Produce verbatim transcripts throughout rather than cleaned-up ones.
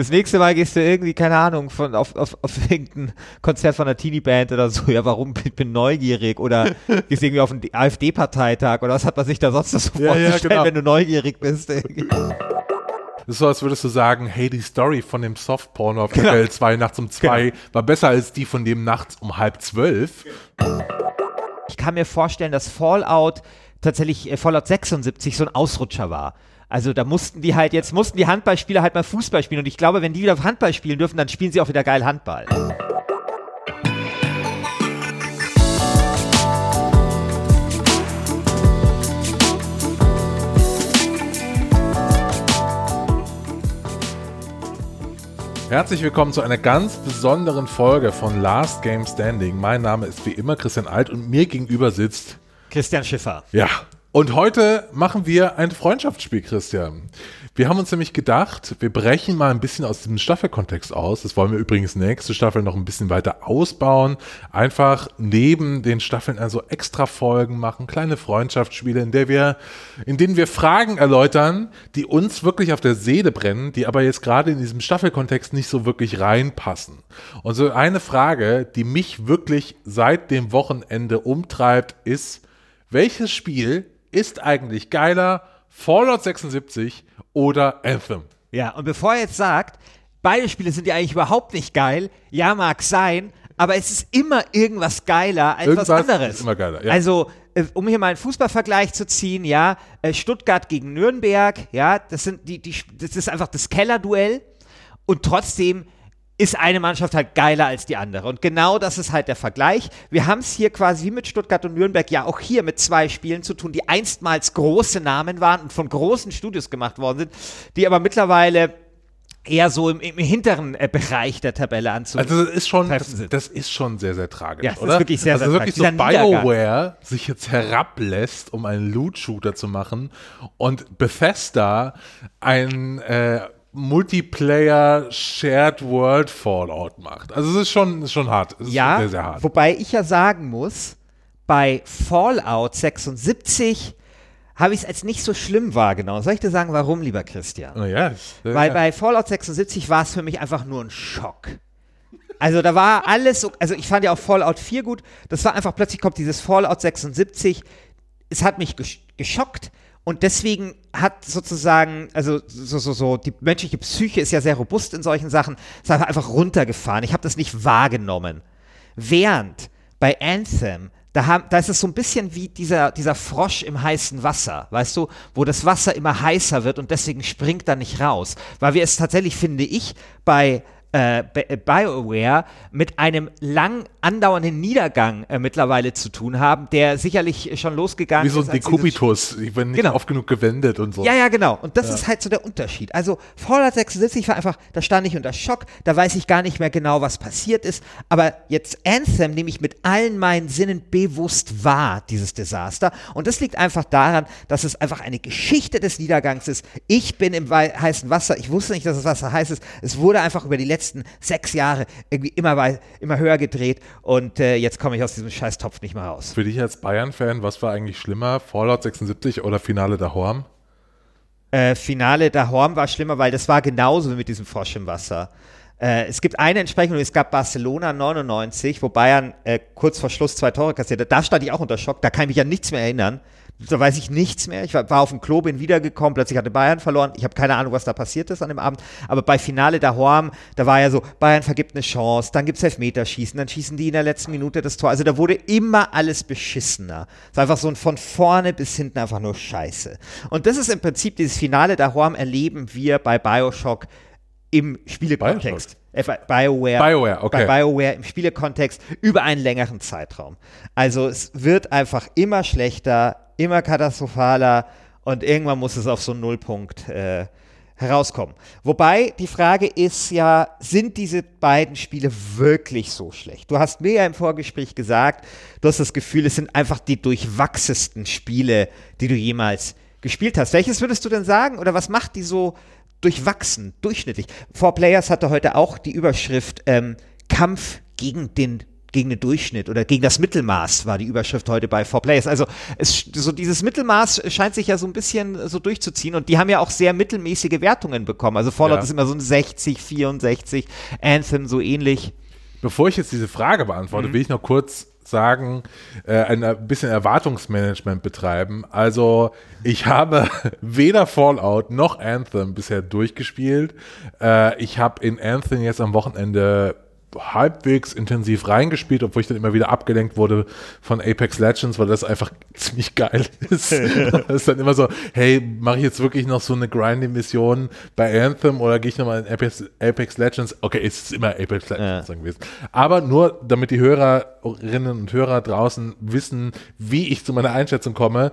Das nächste Mal gehst du irgendwie, keine Ahnung, von, auf, auf, auf irgendein Konzert von einer Teenie-Band oder so. Ja, warum? Ich bin neugierig. Oder gehst irgendwie auf einen AfD-Parteitag oder was hat man sich da sonst noch so ja, vorzustellen, ja, genau. wenn du neugierig bist. Irgendwie. Das ist so, als würdest du sagen, hey, die Story von dem Softporn auf genau. L zwei nachts um zwei genau. war besser als die von dem nachts um halb zwölf. Ich kann mir vorstellen, dass Fallout tatsächlich, äh, Fallout sechsundsiebzig so ein Ausrutscher war. Also da mussten die halt jetzt, mussten die Handballspieler halt mal Fußball spielen. Und ich glaube, wenn die wieder Handball spielen dürfen, dann spielen sie auch wieder geil Handball. Herzlich willkommen zu einer ganz besonderen Folge von Last Game Standing. Mein Name ist wie immer Christian Alt und mir gegenüber sitzt Christian Schiffer. Ja. Und heute machen wir ein Freundschaftsspiel, Christian. Wir haben uns nämlich gedacht, wir brechen mal ein bisschen aus diesem Staffelkontext aus. Das wollen wir übrigens nächste Staffel noch ein bisschen weiter ausbauen. Einfach neben den Staffeln also extra Folgen machen, kleine Freundschaftsspiele, in der wir, in denen wir Fragen erläutern, die uns wirklich auf der Seele brennen, die aber jetzt gerade in diesem Staffelkontext nicht so wirklich reinpassen. Und so eine Frage, die mich wirklich seit dem Wochenende umtreibt, ist, welches Spiel ist eigentlich geiler, Fallout sechsundsiebzig oder Anthem? Ja, und bevor ihr jetzt sagt, beide Spiele sind ja eigentlich überhaupt nicht geil, ja, mag sein, aber es ist immer irgendwas geiler als irgendwas was anderes. Ist immer geiler, ja. Also, äh, um hier mal einen Fußballvergleich zu ziehen, ja, äh, Stuttgart gegen Nürnberg, ja, das sind die, die, das ist einfach das Kellerduell und trotzdem ist eine Mannschaft halt geiler als die andere. Und genau das ist halt der Vergleich. Wir haben es hier quasi wie mit Stuttgart und Nürnberg ja auch hier mit zwei Spielen zu tun, die einstmals große Namen waren und von großen Studios gemacht worden sind, die aber mittlerweile eher so im, im hinteren äh, Bereich der Tabelle anzutreffen also das ist schon, sind. Das, das ist schon sehr, sehr tragisch, ja, das oder? Ist wirklich sehr, also sehr tragisch. Wirklich so BioWare sich jetzt herablässt, um einen Loot-Shooter zu machen und Bethesda ein äh, Multiplayer Shared World Fallout macht. Also es ist schon, schon hart. Es ja, ist sehr, sehr hart. Wobei ich ja sagen muss, bei Fallout sechsundsiebzig habe ich es als nicht so schlimm wahrgenommen. Soll ich dir sagen, warum, lieber Christian? Oh ja, sehr, Weil ja. bei Fallout sechsundsiebzig war es für mich einfach nur ein Schock. Also da war alles, also ich fand ja auch Fallout vier gut, das war einfach, plötzlich kommt dieses Fallout sechsundsiebzig, es hat mich gesch- geschockt, und deswegen hat sozusagen, also so, so, so, die menschliche Psyche ist ja sehr robust in solchen Sachen, ist einfach runtergefahren. Ich habe das nicht wahrgenommen. Während bei Anthem, da, haben, da ist es so ein bisschen wie dieser, dieser Frosch im heißen Wasser, weißt du, wo das Wasser immer heißer wird und deswegen springt er nicht raus. Weil wir es tatsächlich, finde ich, bei Äh, BioWare mit einem lang andauernden Niedergang äh, mittlerweile zu tun haben, der sicherlich schon losgegangen ist. Wie so ein Dekubitus, ich bin nicht genau. oft genug gewendet und so. Ja, ja, genau. Und das ja. ist halt so der Unterschied. Also Fallout sechsundsiebzig war einfach, da stand ich unter Schock, da weiß ich gar nicht mehr genau, was passiert ist, aber jetzt Anthem nehme ich mit allen meinen Sinnen bewusst wahr, dieses Desaster. Und das liegt einfach daran, dass es einfach eine Geschichte des Niedergangs ist. Ich bin im wei- heißen Wasser, ich wusste nicht, dass das Wasser heiß ist, es wurde einfach über die letzten letzten sechs Jahre irgendwie immer, wei- immer höher gedreht und äh, jetzt komme ich aus diesem Scheißtopf nicht mehr raus. Für dich als Bayern-Fan, was war eigentlich schlimmer, Fallout sechsundsiebzig oder Finale Dahorm? Äh, Finale Dahorm war schlimmer, weil das war genauso wie mit diesem Frosch im Wasser. Äh, es gibt eine Entsprechung, es gab Barcelona neunundneunzig, wo Bayern äh, kurz vor Schluss zwei Tore kassierte. Da stand ich auch unter Schock, da kann ich mich an nichts mehr erinnern. Da weiß ich nichts mehr. Ich war, war auf dem Klo, bin wiedergekommen, plötzlich hatte Bayern verloren. Ich habe keine Ahnung, was da passiert ist an dem Abend. Aber bei Finale Dahorm, da war ja so, Bayern vergibt eine Chance, dann gibt es Elfmeterschießen, dann schießen die in der letzten Minute das Tor. Also da wurde immer alles beschissener. Es war einfach so ein von vorne bis hinten einfach nur Scheiße. Und das ist im Prinzip, dieses Finale Dahorm erleben wir bei BioShock im Spielekontext. BioShock? BioWare. BioWare, okay. Bei BioWare im Spielekontext über einen längeren Zeitraum. Also es wird einfach immer schlechter, immer katastrophaler und irgendwann muss es auf so einen Nullpunkt äh, herauskommen. Wobei die Frage ist ja, sind diese beiden Spiele wirklich so schlecht? Du hast mir ja im Vorgespräch gesagt, du hast das Gefühl, es sind einfach die durchwachsesten Spiele, die du jemals gespielt hast. Welches würdest du denn sagen oder was macht die so durchwachsen, durchschnittlich? four Players hatte heute auch die Überschrift ähm, Kampf gegen den gegen den Durchschnitt oder gegen das Mittelmaß war die Überschrift heute bei four Players. Also es, so dieses Mittelmaß scheint sich ja so ein bisschen so durchzuziehen und die haben ja auch sehr mittelmäßige Wertungen bekommen. Also Fallout ja. ist immer so ein sechzig, vierundsechzig, Anthem so ähnlich. Bevor ich jetzt diese Frage beantworte, mhm. will ich noch kurz sagen, äh, ein bisschen Erwartungsmanagement betreiben. Also ich habe weder Fallout noch Anthem bisher durchgespielt. Äh, ich habe in Anthem jetzt am Wochenende halbwegs intensiv reingespielt, obwohl ich dann immer wieder abgelenkt wurde von Apex Legends, weil das einfach ziemlich geil ist. Das ist dann immer so, hey, mache ich jetzt wirklich noch so eine Grinding-Mission bei Anthem oder gehe ich nochmal in Apex, Apex Legends? Okay, es ist immer Apex Legends ja. gewesen. Aber nur, damit die Hörerinnen und Hörer draußen wissen, wie ich zu meiner Einschätzung komme,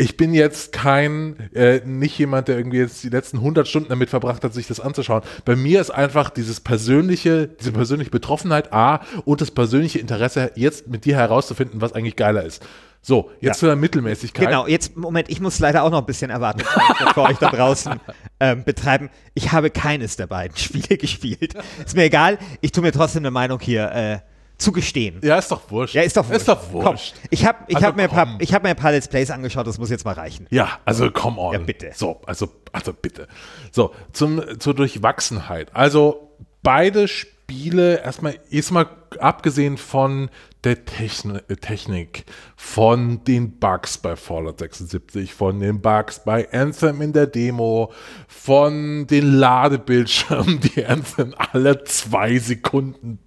ich bin jetzt kein, äh, nicht jemand, der irgendwie jetzt die letzten hundert Stunden damit verbracht hat, sich das anzuschauen. Bei mir ist einfach dieses persönliche, diese persönliche Betroffenheit A und das persönliche Interesse, jetzt mit dir herauszufinden, was eigentlich geiler ist. So, jetzt ja. zu der Mittelmäßigkeit. Genau, jetzt, Moment, ich muss leider auch noch ein bisschen erwarten, bevor euch da draußen ähm, betreiben. Ich habe keines der beiden Spiele gespielt. Ist mir egal, ich tue mir trotzdem eine Meinung hier, äh, zugestehen. Ja, ist doch wurscht. Ja, ist doch wurscht. Ist doch wurscht. Komm, ich habe ich also, hab mir, hab mir ein paar Let's Plays angeschaut, das muss jetzt mal reichen. Ja, also come on. Ja, bitte. So, also, also bitte. So, zum, zur Durchwachsenheit. Also beide Spiele, erstmal, erstmal abgesehen von der Techn- Technik, von den Bugs bei Fallout sechsundsiebzig, von den Bugs bei Anthem in der Demo, von den Ladebildschirmen, die Anthem alle zwei Sekunden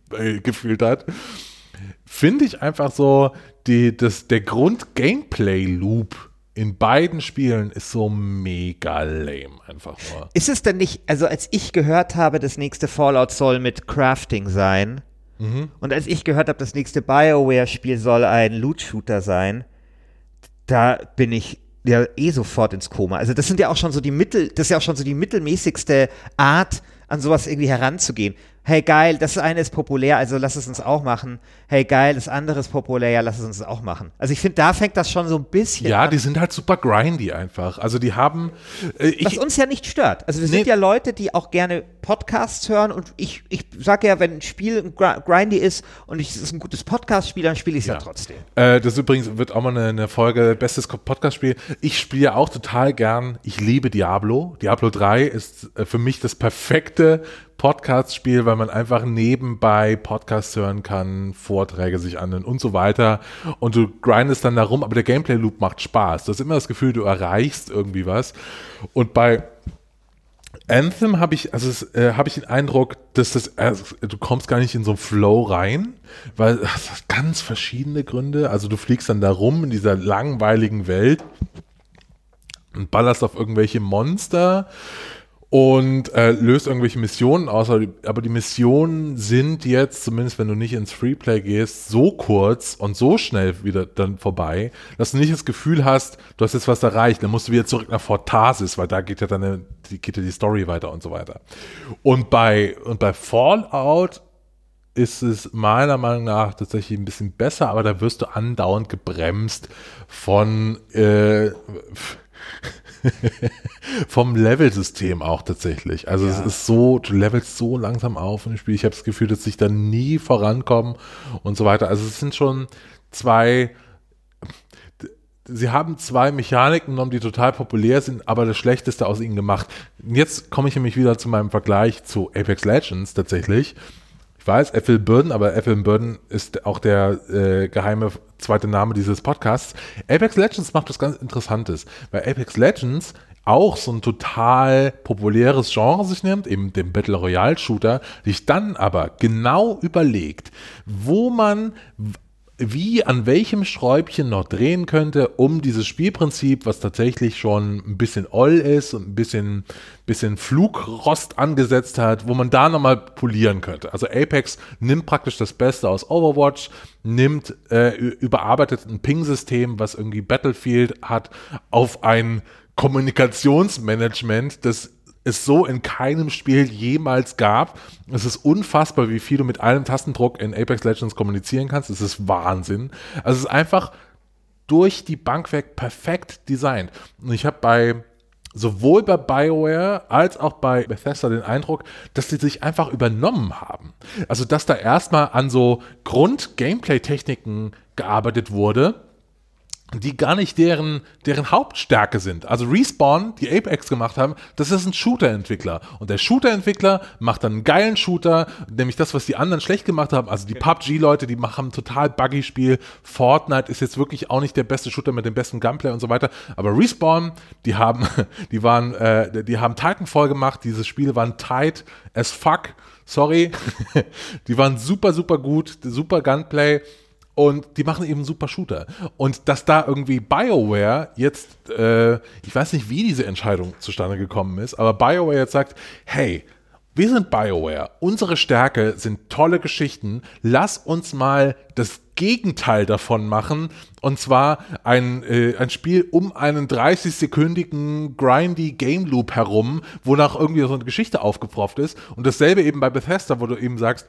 gefühlt hat, finde ich einfach so, die, das, der Grund-Gameplay-Loop in beiden Spielen ist so mega lame einfach nur. Ist es denn nicht, also als ich gehört habe, das nächste Fallout soll mit Crafting sein mhm. und als ich gehört habe, das nächste BioWare-Spiel soll ein Loot-Shooter sein, da bin ich ja eh sofort ins Koma. Also das sind ja auch schon so die Mittel, das ist ja auch schon so die mittelmäßigste Art, an sowas irgendwie heranzugehen. Hey, geil, das eine ist populär, also lass es uns auch machen. Hey, geil, das andere ist populär, ja, lass es uns auch machen. Also ich finde, da fängt das schon so ein bisschen ja, an. Ja, die sind halt super grindy einfach. Also die haben äh, ich, was uns ja nicht stört. Also wir nee. sind ja Leute, die auch gerne Podcasts hören und ich, ich sage ja, wenn ein Spiel grindy ist und ich, es ist ein gutes Podcast-Spiel, dann spiele ich es ja. ja trotzdem. Äh, das übrigens wird auch mal eine, eine Folge bestes Podcast-Spiel. Ich spiele ja auch total gern, ich liebe Diablo. Diablo drei ist äh, für mich das perfekte Podcast-Spiel, weil man einfach nebenbei Podcasts hören kann, Vorträge sich anhören und so weiter und du grindest dann da rum, aber der Gameplay-Loop macht Spaß. Du hast immer das Gefühl, du erreichst irgendwie was und bei Anthem habe ich, also es, äh, habe ich den Eindruck, dass das, also du kommst gar nicht in so einen Flow rein, weil das hat ganz verschiedene Gründe, also du fliegst dann da rum in dieser langweiligen Welt und ballerst auf irgendwelche Monster und äh, löst irgendwelche Missionen aus, aber die, aber die Missionen sind jetzt, zumindest wenn du nicht ins Freeplay gehst, so kurz und so schnell wieder dann vorbei, dass du nicht das Gefühl hast, du hast jetzt was erreicht, dann musst du wieder zurück nach Fort Tarsis, weil da geht ja dann die, geht ja die Story weiter und so weiter. Und bei, und bei Fallout ist es meiner Meinung nach tatsächlich ein bisschen besser, aber da wirst du andauernd gebremst von äh, vom Level-System auch tatsächlich. Also ja. es ist so, du levelst so langsam auf im Spiel. Ich habe das Gefühl, dass ich da nie vorankomme und so weiter. Also es sind schon zwei, sie haben zwei Mechaniken genommen, die total populär sind, aber das Schlechteste aus ihnen gemacht. Jetzt komme ich nämlich wieder zu meinem Vergleich zu Apex Legends tatsächlich. Ich weiß, Ethel Burden, aber Ethel Burden ist auch der äh, geheime zweite Name dieses Podcasts. Apex Legends macht was ganz Interessantes, weil Apex Legends auch so ein total populäres Genre sich nimmt, eben den Battle Royale Shooter, sich dann aber genau überlegt, wo man wie an welchem Sträubchen noch drehen könnte, um dieses Spielprinzip, was tatsächlich schon ein bisschen oll ist und ein bisschen, bisschen Flugrost angesetzt hat, wo man da nochmal polieren könnte. Also Apex nimmt praktisch das Beste aus Overwatch, nimmt äh, überarbeitet ein Ping-System, was irgendwie Battlefield hat, auf ein Kommunikationsmanagement, das es so in keinem Spiel jemals gab. Es ist unfassbar, wie viel du mit einem Tastendruck in Apex Legends kommunizieren kannst. Es ist Wahnsinn. Also es ist einfach durch die Bank weg perfekt designt. Und ich habe bei sowohl bei BioWare als auch bei Bethesda den Eindruck, dass sie sich einfach übernommen haben. Also, dass da erstmal an so Grund-Gameplay-Techniken gearbeitet wurde, die gar nicht deren, deren Hauptstärke sind. Also Respawn, die Apex gemacht haben, das ist ein Shooter-Entwickler. Und der Shooter-Entwickler macht dann einen geilen Shooter, nämlich das, was die anderen schlecht gemacht haben. Also die P U B G-Leute, die machen ein total buggy Spiel. Fortnite ist jetzt wirklich auch nicht der beste Shooter mit dem besten Gunplay und so weiter. Aber Respawn, die haben, die waren, äh, die haben Titanfall gemacht. Diese Spiele waren tight as fuck. Sorry. Die waren super, super gut. Super Gunplay. Und die machen eben super Shooter. Und dass da irgendwie BioWare jetzt, äh, ich weiß nicht, wie diese Entscheidung zustande gekommen ist, aber BioWare jetzt sagt, hey, wir sind BioWare, unsere Stärke sind tolle Geschichten, lass uns mal das Gegenteil davon machen, und zwar ein, äh, ein Spiel um einen dreißig-sekündigen grindy Game Loop herum, wonach irgendwie so eine Geschichte aufgepfropft ist. Und dasselbe eben bei Bethesda, wo du eben sagst,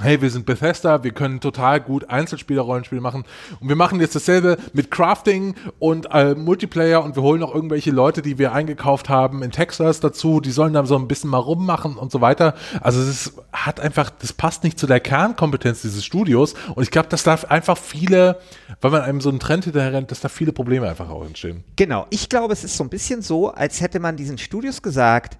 hey, wir sind Bethesda, wir können total gut Einzelspieler-Rollenspiele machen und wir machen jetzt dasselbe mit Crafting und äh, Multiplayer, und wir holen noch irgendwelche Leute, die wir eingekauft haben in Texas dazu, die sollen dann so ein bisschen mal rummachen und so weiter. Also es ist, hat einfach, das passt nicht zu der Kernkompetenz dieses Studios, und ich glaube, dass da einfach viele, weil man einem so einen Trend hinterher rennt, dass da viele Probleme einfach auch entstehen. Genau, ich glaube, es ist so ein bisschen so, als hätte man diesen Studios gesagt,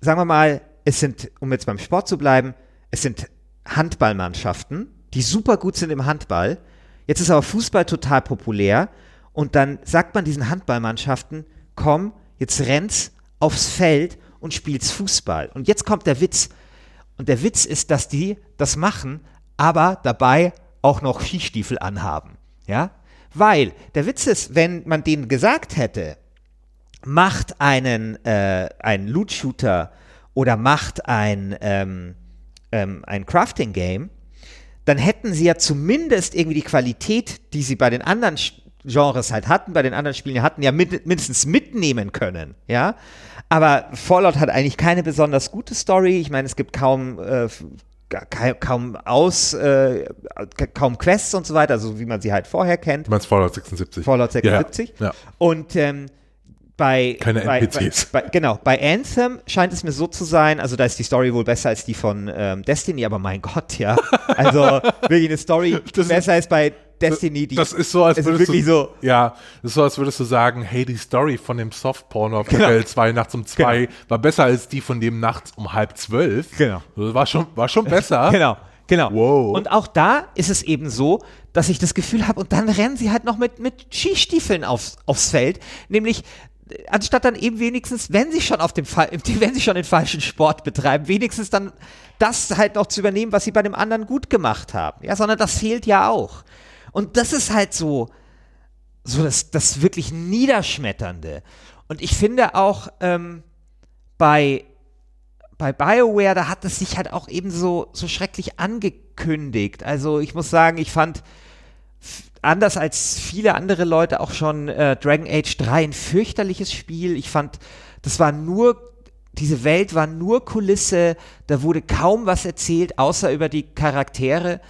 sagen wir mal, es sind, um jetzt beim Sport zu bleiben, es sind Handballmannschaften, die super gut sind im Handball. Jetzt ist aber Fußball total populär, und dann sagt man diesen Handballmannschaften, komm, jetzt rennst aufs Feld und spielst Fußball. Und jetzt kommt der Witz. Und der Witz ist, dass die das machen, aber dabei auch noch Skistiefel anhaben. Ja? Weil der Witz ist, wenn man denen gesagt hätte, macht einen, äh, einen Loot-Shooter oder macht ein ähm, ein Crafting-Game, dann hätten sie ja zumindest irgendwie die Qualität, die sie bei den anderen Genres halt hatten, bei den anderen Spielen hatten, ja mit, mindestens mitnehmen können, ja. Aber Fallout hat eigentlich keine besonders gute Story. Ich meine, es gibt kaum, äh, kaum aus, äh, kaum Quests und so weiter, also wie man sie halt vorher kennt. Du meinst Fallout sechsundsiebzig? Fallout sechsundsiebzig. Ja, ja. Und, ähm, Bei, keine N P Cs. Bei, bei, genau, bei Anthem scheint es mir so zu sein, also da ist die Story wohl besser als die von ähm, Destiny, aber mein Gott, ja. Also wirklich eine Story, die besser als bei Destiny. Die, das ist so, als würdest du, so, ja, das ist so, als würdest du sagen, hey, die Story von dem Softporno auf R T L zwei nachts um zwei genau. war besser als die von dem nachts um halb zwölf. Genau. Das war schon, war schon besser. Genau. Genau. Wow. Und auch da ist es eben so, dass ich das Gefühl habe, und dann rennen sie halt noch mit, mit Skistiefeln aufs, aufs Feld, nämlich anstatt dann eben wenigstens, wenn sie schon auf dem Fall, wenn sie schon den falschen Sport betreiben, wenigstens dann das halt noch zu übernehmen, was sie bei dem anderen gut gemacht haben. Ja, sondern das fehlt ja auch. Und das ist halt so, so das, das wirklich Niederschmetternde. Und ich finde auch ähm, bei, bei BioWare, da hat es sich halt auch eben so, so schrecklich angekündigt. Also ich muss sagen, ich fand anders als viele andere Leute auch schon äh, Dragon Age drei ein fürchterliches Spiel. Ich fand, das war nur, diese Welt war nur Kulisse, da wurde kaum was erzählt, außer über die Charaktere.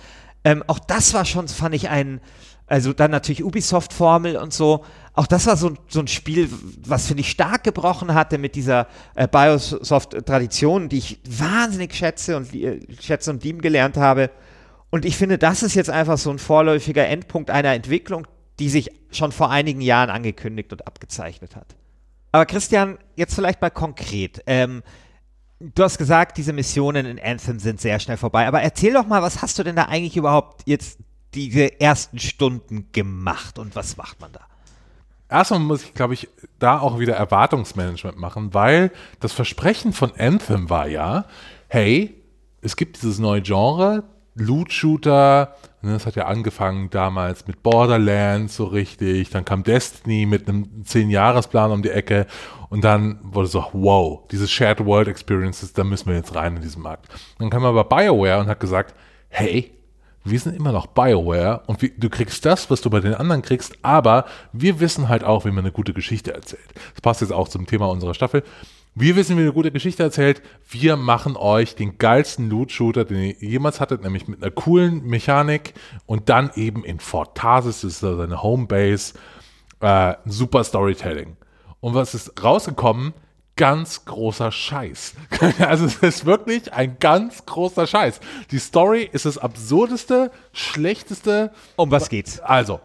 Ähm, auch das war schon, fand ich, ein, also dann natürlich Ubisoft-Formel und so, auch das war so, so ein Spiel, was, finde ich, stark gebrochen hatte mit dieser äh, Biosoft-Tradition, die ich wahnsinnig schätze und äh, schätze und lieben gelernt habe. Und ich finde, das ist jetzt einfach so ein vorläufiger Endpunkt einer Entwicklung, die sich schon vor einigen Jahren angekündigt und abgezeichnet hat. Aber Christian, jetzt vielleicht mal konkret. Ähm, du hast gesagt, diese Missionen in Anthem sind sehr schnell vorbei. Aber erzähl doch mal, was hast du denn da eigentlich überhaupt jetzt diese ersten Stunden gemacht und was macht man da? Erstmal muss ich, glaube ich, da auch wieder Erwartungsmanagement machen, weil das Versprechen von Anthem war ja, hey, es gibt dieses neue Genre, Loot-Shooter, das hat ja angefangen damals mit Borderlands so richtig, dann kam Destiny mit einem zehn-Jahres-Plan um die Ecke und dann wurde so, wow, diese Shared World Experiences, da müssen wir jetzt rein in diesen Markt. Dann kam aber BioWare und hat gesagt, hey, wir sind immer noch BioWare und wir, du kriegst das, was du bei den anderen kriegst, aber wir wissen halt auch, wie man eine gute Geschichte erzählt. Das passt jetzt auch zum Thema unserer Staffel. Wir wissen, wie eine gute Geschichte erzählt. Wir machen euch den geilsten Loot-Shooter, den ihr jemals hattet, nämlich mit einer coolen Mechanik und dann eben in Fort Tarsis, das ist seine Homebase, äh, super Storytelling. Und was ist rausgekommen? Ganz großer Scheiß. Also es ist wirklich ein ganz großer Scheiß. Die Story ist das absurdeste, schlechteste. Um was geht's? Also,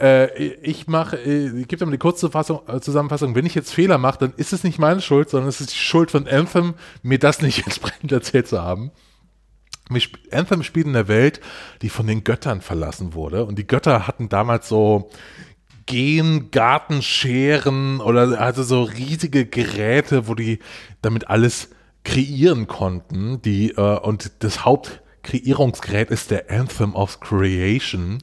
äh, ich mache, ich gebe dir mal die kurze Fassung, Zusammenfassung. Wenn ich jetzt Fehler mache, dann ist es nicht meine Schuld, sondern es ist die Schuld von Anthem, mir das nicht entsprechend erzählt zu haben. Anthem spielt in der Welt, die von den Göttern verlassen wurde. Und die Götter hatten damals so Gen-Gartenscheren oder also so riesige Geräte, wo die damit alles kreieren konnten. Die, äh, und das Hauptkreierungsgerät ist der Anthem of Creation.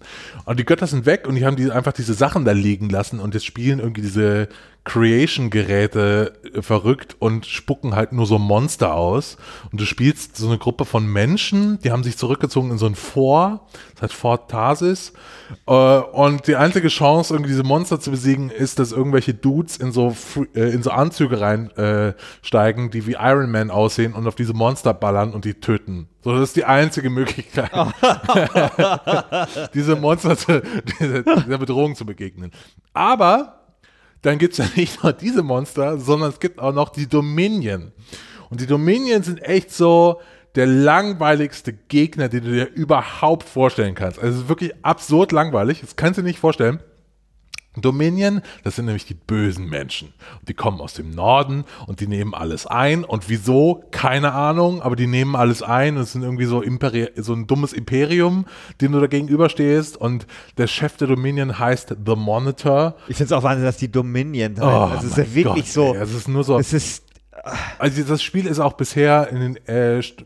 Und die Götter sind weg und die haben die einfach diese Sachen da liegen lassen und jetzt spielen irgendwie diese Creation-Geräte verrückt und spucken halt nur so Monster aus. Und du spielst so eine Gruppe von Menschen, die haben sich zurückgezogen in so ein Fort, das heißt Fort Tarsis. Und die einzige Chance, irgendwie diese Monster zu besiegen, ist, dass irgendwelche Dudes in so, in so Anzüge reinsteigen, die wie Iron Man aussehen und auf diese Monster ballern und die töten. So, das ist die einzige Möglichkeit, oh. diese Monster, zu, dieser Bedrohung zu begegnen. Aber dann gibt es ja nicht nur diese Monster, sondern es gibt auch noch die Dominion. Und die Dominion sind echt so der langweiligste Gegner, den du dir überhaupt vorstellen kannst. Also es ist wirklich absurd langweilig, das kannst du dir nicht vorstellen. Dominion, das sind nämlich die bösen Menschen. Die kommen aus dem Norden und die nehmen alles ein. Und wieso? Keine Ahnung, aber die nehmen alles ein. Und es sind irgendwie so, Imperi- so ein dummes Imperium, dem du da gegenüberstehst. Und der Chef der Dominion heißt The Monitor. Ich finde es auch wahnsinnig, dass die Dominion da oh, ist. Das ist ja wirklich Gott, so. Es ist nur so. Es ist, also das Spiel ist auch bisher in den. Äh, ich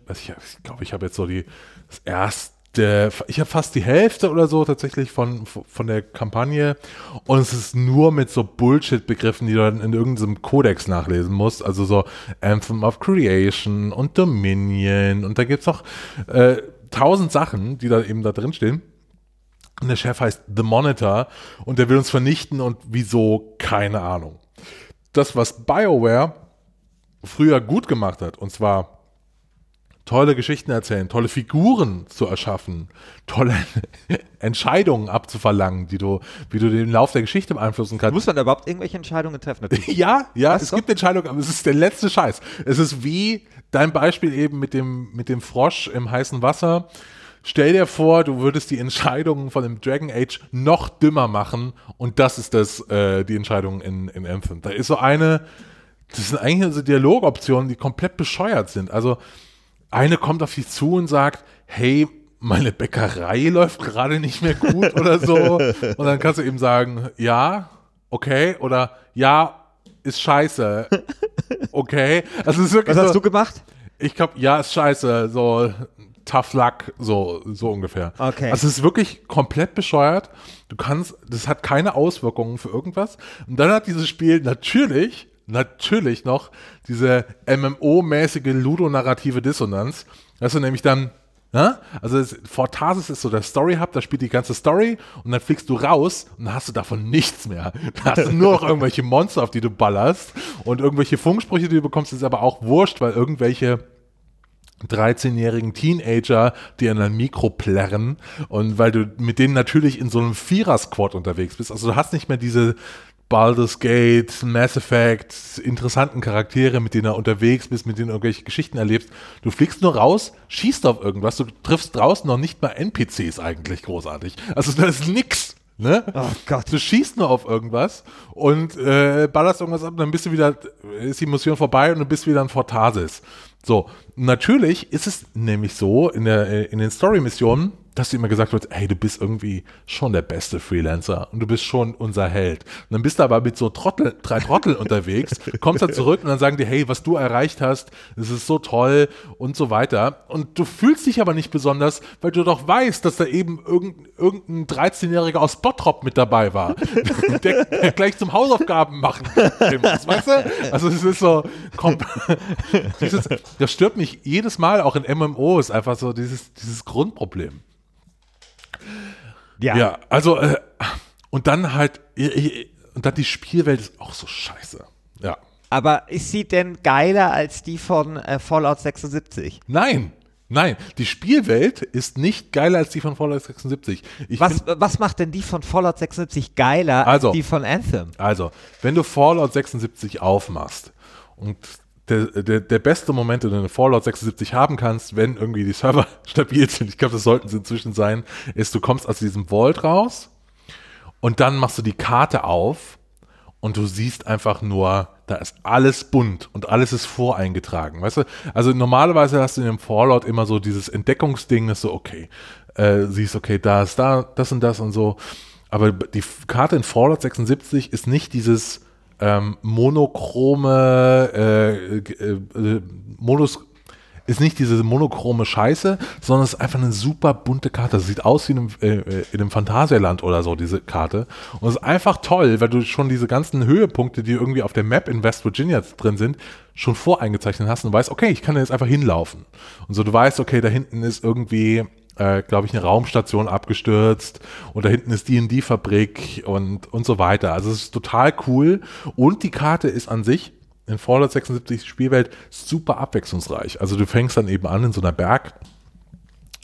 glaube, ich habe jetzt so die das erste. Der, ich habe fast die Hälfte oder so tatsächlich von, von der Kampagne und es ist nur mit so Bullshit-Begriffen, die du dann in irgendeinem Kodex nachlesen musst, also so Anthem of Creation und Dominion und da gibt es noch äh, tausend Sachen, die da eben da drin stehen. Und der Chef heißt The Monitor und der will uns vernichten und wieso, keine Ahnung. Das, was BioWare früher gut gemacht hat, und zwar tolle Geschichten erzählen, tolle Figuren zu erschaffen, tolle Entscheidungen abzuverlangen, die du, wie du den Lauf der Geschichte beeinflussen kannst. Du musst dann überhaupt irgendwelche Entscheidungen treffen. ja, ja, weißt es doch? Gibt Entscheidungen, aber es ist der letzte Scheiß. Es ist wie dein Beispiel eben mit dem, mit dem Frosch im heißen Wasser. Stell dir vor, du würdest die Entscheidungen von dem Dragon Age noch dümmer machen und das ist das, äh, die Entscheidung in, in Anthem. Da ist so eine, das sind eigentlich so Dialogoptionen, die komplett bescheuert sind. Also eine kommt auf dich zu und sagt, hey, meine Bäckerei läuft gerade nicht mehr gut oder so. Und dann kannst du eben sagen, ja, okay, oder ja, ist scheiße, okay. Also es ist wirklich Was so, hast du gemacht? Ich glaube, ja, ist scheiße, so tough luck, so, so ungefähr. Okay. Also es ist wirklich komplett bescheuert. Du kannst, das hat keine Auswirkungen für irgendwas. Und dann hat dieses Spiel natürlich... natürlich noch diese M M O-mäßige ludonarrative Dissonanz. Das ist nämlich dann, ne? Also es, Fort Tarsis ist so der Story-Hub, da spielt die ganze Story und dann fliegst du raus und dann hast du davon nichts mehr. Da hast du nur noch irgendwelche Monster, auf die du ballerst und irgendwelche Funksprüche, die du bekommst, ist aber auch wurscht, weil irgendwelche dreizehnjährigen Teenager, die an einem Mikro plärren und weil du mit denen natürlich in so einem Vierer-Squad unterwegs bist. Also du hast nicht mehr diese Baldur's Gate, Mass Effect, interessanten Charaktere, mit denen du unterwegs bist, mit denen du irgendwelche Geschichten erlebst. Du fliegst nur raus, schießt auf irgendwas, du triffst draußen noch nicht mal N P Cs eigentlich großartig. Also das ist nix, ne? Oh Gott. Du schießt nur auf irgendwas und äh, ballerst irgendwas ab, dann bist du wieder, ist die Mission vorbei und du bist wieder in Fort Tarsis. So, natürlich ist es nämlich so, in, der, in den Story-Missionen, dass dir immer gesagt wird, hey, du bist irgendwie schon der beste Freelancer und du bist schon unser Held. Und dann bist du aber mit so Trottel, drei Trottel unterwegs, kommst dann zurück und dann sagen die, hey, was du erreicht hast, das ist so toll und so weiter. Und du fühlst dich aber nicht besonders, weil du doch weißt, dass da eben irgendein, irgendein dreizehnjähriger aus Bottrop mit dabei war, der, der gleich zum Hausaufgaben machen muss, weißt du? Also es ist so, komm, dieses, das stört mich jedes Mal, auch in M M Os, einfach so dieses, dieses Grundproblem. Ja. ja, also äh, und dann halt und dann die Spielwelt ist auch so scheiße. Ja. Aber ist sie denn geiler als die von äh, Fallout sechsundsiebzig? Nein. Nein, die Spielwelt ist nicht geiler als die von Fallout sechsundsiebzig. Ich was, was macht denn die von Fallout sechsundsiebzig geiler also, als die von Anthem? Also, wenn du Fallout sechsundsiebzig aufmachst und der, der, der beste Moment, den du in Fallout sechsundsiebzig haben kannst, wenn irgendwie die Server stabil sind, ich glaube, das sollten sie inzwischen sein, ist, du kommst aus diesem Vault raus und dann machst du die Karte auf und du siehst einfach nur, da ist alles bunt und alles ist voreingetragen, weißt du? Also normalerweise hast du in dem Fallout immer so dieses Entdeckungsding, das so, okay, äh, siehst, okay, da ist da, das und das und so. Aber die Karte in Fallout sechsundsiebzig ist nicht dieses ähm, monochrome, äh, äh, äh, Modus, ist nicht diese monochrome Scheiße, sondern es ist einfach eine super bunte Karte. Das sieht aus wie in einem, äh, in einem Phantasialand oder so, diese Karte. Und es ist einfach toll, weil du schon diese ganzen Höhepunkte, die irgendwie auf der Map in West Virginia drin sind, schon voreingezeichnet hast und weißt, okay, ich kann da jetzt einfach hinlaufen. Und so, du weißt, okay, da hinten ist irgendwie, äh, glaube ich, eine Raumstation abgestürzt und da hinten ist die und die Fabrik und, und so weiter. Also es ist total cool. Und die Karte ist an sich in Fallout sechsundsiebzig Spielwelt super abwechslungsreich. Also du fängst dann eben an in so einer Berg,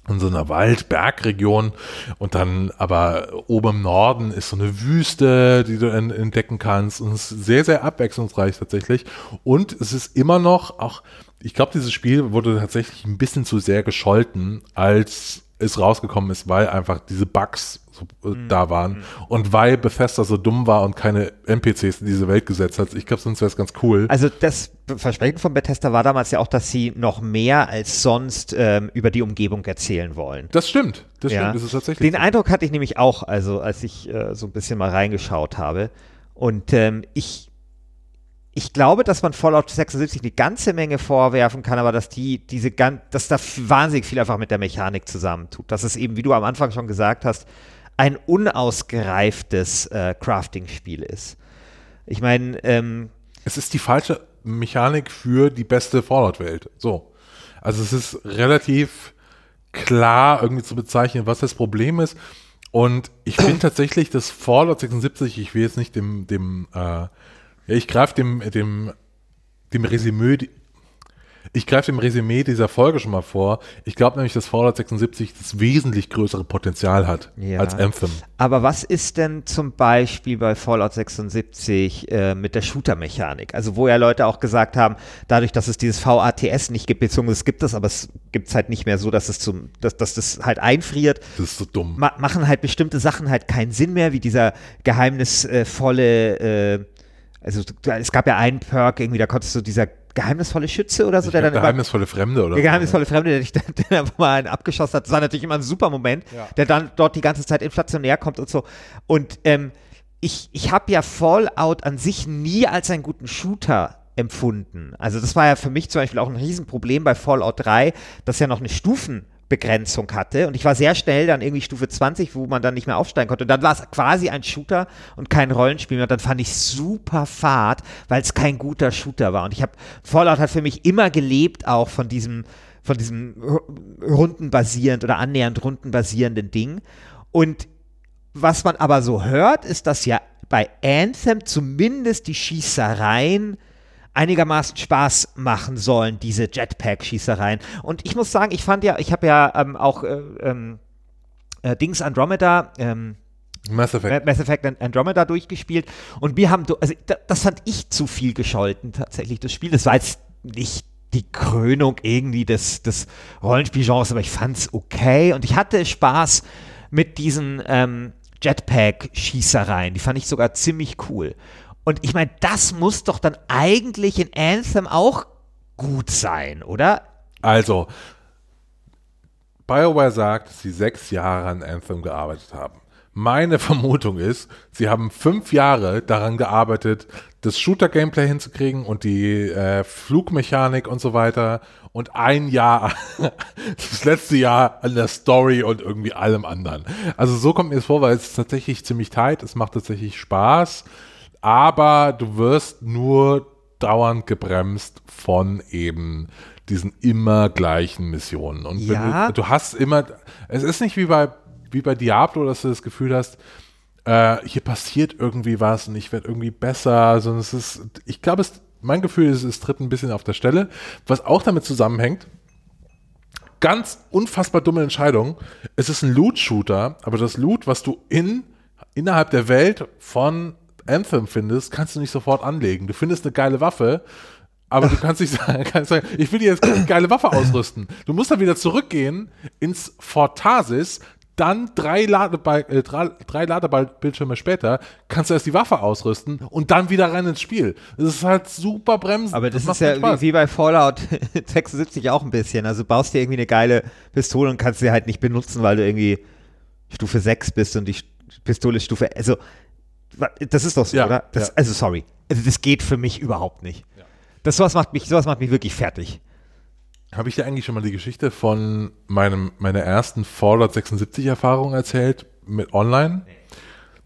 in so einer Wald-Bergregion und dann aber oben im Norden ist so eine Wüste, die du entdecken kannst, und es ist sehr, sehr abwechslungsreich tatsächlich. Und es ist immer noch auch, ich glaube, dieses Spiel wurde tatsächlich ein bisschen zu sehr gescholten, als es rausgekommen ist, weil einfach diese Bugs so, äh, mhm. da waren und weil Bethesda so dumm war und keine N P Cs in diese Welt gesetzt hat. Ich glaube, sonst wäre es ganz cool. Also das Versprechen von Bethesda war damals ja auch, dass sie noch mehr als sonst ähm, über die Umgebung erzählen wollen. Das stimmt, das ja. stimmt, das ist tatsächlich. Den so. Eindruck hatte ich nämlich auch, also als ich äh, so ein bisschen mal reingeschaut habe. Und ähm, ich Ich glaube, dass man Fallout sechsundsiebzig eine ganze Menge vorwerfen kann, aber dass die diese ganz, dass da wahnsinnig viel einfach mit der Mechanik zusammentut. Dass es eben, wie du am Anfang schon gesagt hast, ein unausgereiftes äh, Crafting-Spiel ist. Ich meine, ähm, es ist die falsche Mechanik für die beste Fallout-Welt. So, also es ist relativ klar irgendwie zu bezeichnen, was das Problem ist. Und ich finde tatsächlich, dass Fallout sechsundsiebzig, ich will jetzt nicht dem dem äh, Ja, ich greife dem, dem, dem Resümee, ich greife dem Resümee dieser Folge schon mal vor. Ich glaube nämlich, dass Fallout sechsundsiebzig das wesentlich größere Potenzial hat ja. als Anthem. Aber was ist denn zum Beispiel bei Fallout sechsundsiebzig äh, mit der Shooter-Mechanik? Also wo ja Leute auch gesagt haben, dadurch, dass es dieses V A T S nicht gibt, beziehungsweise es gibt es, aber es gibt es halt nicht mehr so, dass es zum, dass, dass das halt einfriert. Das ist so dumm. Ma- machen halt bestimmte Sachen halt keinen Sinn mehr, wie dieser geheimnisvolle äh, Also es gab ja einen Perk, irgendwie, da konntest du dieser geheimnisvolle Schütze oder so, ich der dann geheimnisvolle über, Fremde oder der geheimnisvolle so, Fremde, der dich dann, dann einfach mal einen abgeschossen hat. Das war natürlich immer ein super Moment, ja. der dann dort die ganze Zeit inflationär kommt und so. Und ähm, ich, ich habe ja Fallout an sich nie als einen guten Shooter empfunden. Also das war ja für mich zum Beispiel auch ein Riesenproblem bei Fallout drei, dass ja noch eine Stufen Begrenzung hatte und ich war sehr schnell dann irgendwie Stufe zwanzig, wo man dann nicht mehr aufsteigen konnte. Und dann war es quasi ein Shooter und kein Rollenspiel mehr. Und dann fand ich super fad, weil es kein guter Shooter war. Und ich habe, Fallout hat für mich immer gelebt auch von diesem, von diesem rundenbasierend oder annähernd rundenbasierenden Ding. Und was man aber so hört, ist, dass ja bei Anthem zumindest die Schießereien einigermaßen Spaß machen sollen, diese Jetpack-Schießereien. Und ich muss sagen, ich fand ja, ich habe ja ähm, auch äh, äh, Dings Andromeda, ähm, Mass Effect. Mass Effect Andromeda durchgespielt. Und wir haben, also das fand ich zu viel gescholten tatsächlich, das Spiel. Das war jetzt nicht die Krönung irgendwie des, des Rollenspielgenres, aber ich fand's okay. Und ich hatte Spaß mit diesen ähm, Jetpack-Schießereien. Die fand ich sogar ziemlich cool. Und ich meine, das muss doch dann eigentlich in Anthem auch gut sein, oder? Also, BioWare sagt, dass sie sechs Jahre an Anthem gearbeitet haben. Meine Vermutung ist, sie haben fünf Jahre daran gearbeitet, das Shooter-Gameplay hinzukriegen und die äh, Flugmechanik und so weiter und ein Jahr, das letzte Jahr an der Story und irgendwie allem anderen. Also so kommt mir das vor, weil es ist tatsächlich ziemlich tight, es macht tatsächlich Spaß. Aber du wirst nur dauernd gebremst von eben diesen immer gleichen Missionen. Und ja. du, du hast immer, es ist nicht wie bei, wie bei Diablo, dass du das Gefühl hast, äh, hier passiert irgendwie was und ich werde irgendwie besser, sondern es ist, ich glaube, mein Gefühl ist, es tritt ein bisschen auf der Stelle, was auch damit zusammenhängt, ganz unfassbar dumme Entscheidung. Es ist ein Loot-Shooter, aber das Loot, was du in, innerhalb der Welt von Anthem findest, kannst du nicht sofort anlegen. Du findest eine geile Waffe, aber du kannst nicht sagen, kannst sagen, ich will dir jetzt eine geile Waffe ausrüsten. Du musst dann wieder zurückgehen ins Fort Tarsis, dann drei, Ladeball, äh, drei, drei Ladebildschirme später kannst du erst die Waffe ausrüsten und dann wieder rein ins Spiel. Das ist halt super bremsen. Aber das, das ist ja wie bei Fallout sechsundsiebzig auch ein bisschen. Also baust dir irgendwie eine geile Pistole und kannst sie halt nicht benutzen, weil du irgendwie Stufe sechs bist und die Pistole ist Stufe... Also, das ist doch so, ja, oder? Das, ja. Also, sorry. Also, das geht für mich überhaupt nicht. Ja. Das sowas macht mich, sowas macht mich wirklich fertig. Habe ich dir eigentlich schon mal die Geschichte von meinem, meiner ersten Fallout sechsundsiebzig-Erfahrung erzählt mit online?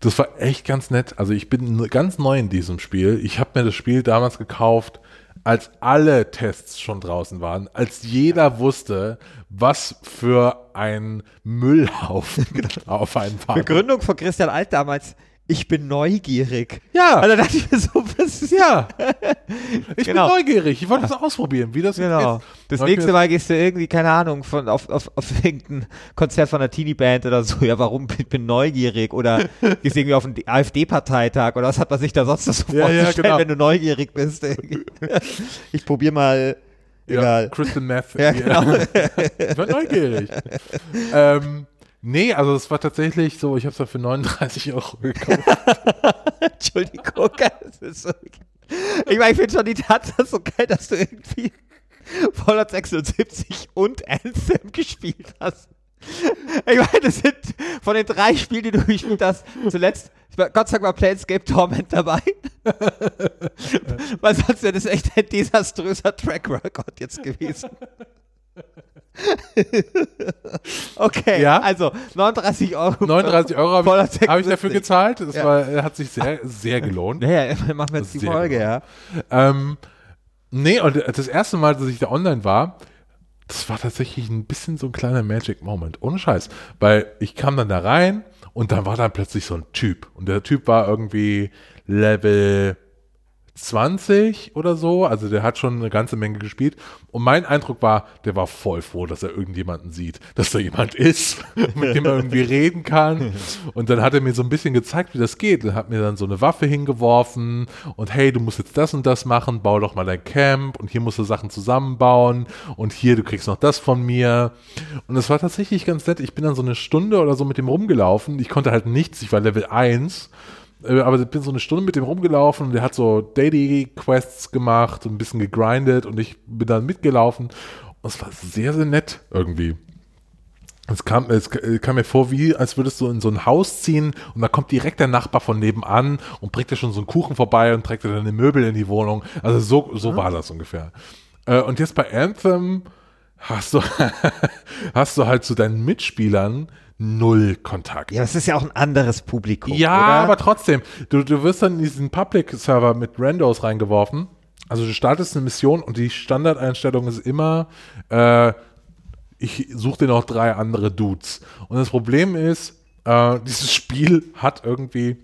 Das war echt ganz nett. Also ich bin ganz neu in diesem Spiel. Ich habe mir das Spiel damals gekauft, als alle Tests schon draußen waren, als jeder wusste, was für ein Müllhaufen auf einen Park. Begründung von Christian Alt damals: Ich bin neugierig. Ja. Also da dachte ich mir so, was ist ja. Ich genau. bin neugierig. Ich wollte das ausprobieren, wie das genau. ist. Das Neugierig. Nächste Mal gehst du irgendwie, keine Ahnung, von, auf, auf, auf irgendein Konzert von einer Teenie-Band oder so. Ja, warum? Ich bin neugierig. Oder gehst irgendwie auf einen AfD-Parteitag oder was hat man sich da sonst noch so ja, vorzustellen, ja, genau. wenn du neugierig bist. Ich probier mal. Egal. Ja, Kristen Meth. Ja, genau. Ich war neugierig. ähm. Nee, also es war tatsächlich so, ich habe es ja für neununddreißig Euro gekauft. Entschuldigung, das ist so geil. Ich meine, ich finde schon die Tatsache so geil, dass du irgendwie Fallout sechsundsiebzig und Anthem gespielt hast. Ich meine, das sind von den drei Spielen, die du gespielt hast, zuletzt, Gott sei Dank war Planescape Torment dabei. Weil sonst wäre das echt ein desaströser Track Record jetzt gewesen. Okay, ja? Also neununddreißig Euro. neununddreißig Euro habe ich, hab ich dafür gezahlt. Das ja. war, hat sich sehr, sehr gelohnt. Naja, machen wir jetzt die Folge, gelohnt. ja. Ähm, nee, und das erste Mal, dass ich da online war, das war tatsächlich ein bisschen so ein kleiner Magic Moment. Ohne Scheiß. Weil ich kam dann da rein und dann war dann plötzlich so ein Typ. Und der Typ war irgendwie Level zwanzig oder so, also der hat schon eine ganze Menge gespielt und mein Eindruck war, der war voll froh, dass er irgendjemanden sieht, dass da jemand ist, mit dem er irgendwie reden kann und dann hat er mir so ein bisschen gezeigt, wie das geht und hat mir dann so eine Waffe hingeworfen und hey, du musst jetzt das und das machen, bau doch mal dein Camp und hier musst du Sachen zusammenbauen und hier, du kriegst noch das von mir und das war tatsächlich ganz nett, ich bin dann so eine Stunde oder so mit dem rumgelaufen, ich konnte halt nichts, ich war Level eins. Aber ich bin so eine Stunde mit dem rumgelaufen und der hat so Daily-Quests gemacht und ein bisschen gegrindet und ich bin dann mitgelaufen und es war sehr, sehr nett irgendwie. Es kam, es kam mir vor, wie als würdest du in so ein Haus ziehen und da kommt direkt der Nachbar von nebenan und bringt dir schon so einen Kuchen vorbei und trägt dir deine Möbel in die Wohnung. Also so, so war das ungefähr. Und jetzt bei Anthem hast du, hast du halt zu deinen Mitspielern null Kontakt. Ja, das ist ja auch ein anderes Publikum, ja, oder? Aber trotzdem, du, du wirst dann in diesen Public-Server mit Randos reingeworfen. Also du startest eine Mission und die Standardeinstellung ist immer, äh, ich suche dir noch drei andere Dudes. Und das Problem ist, äh, dieses Spiel hat irgendwie,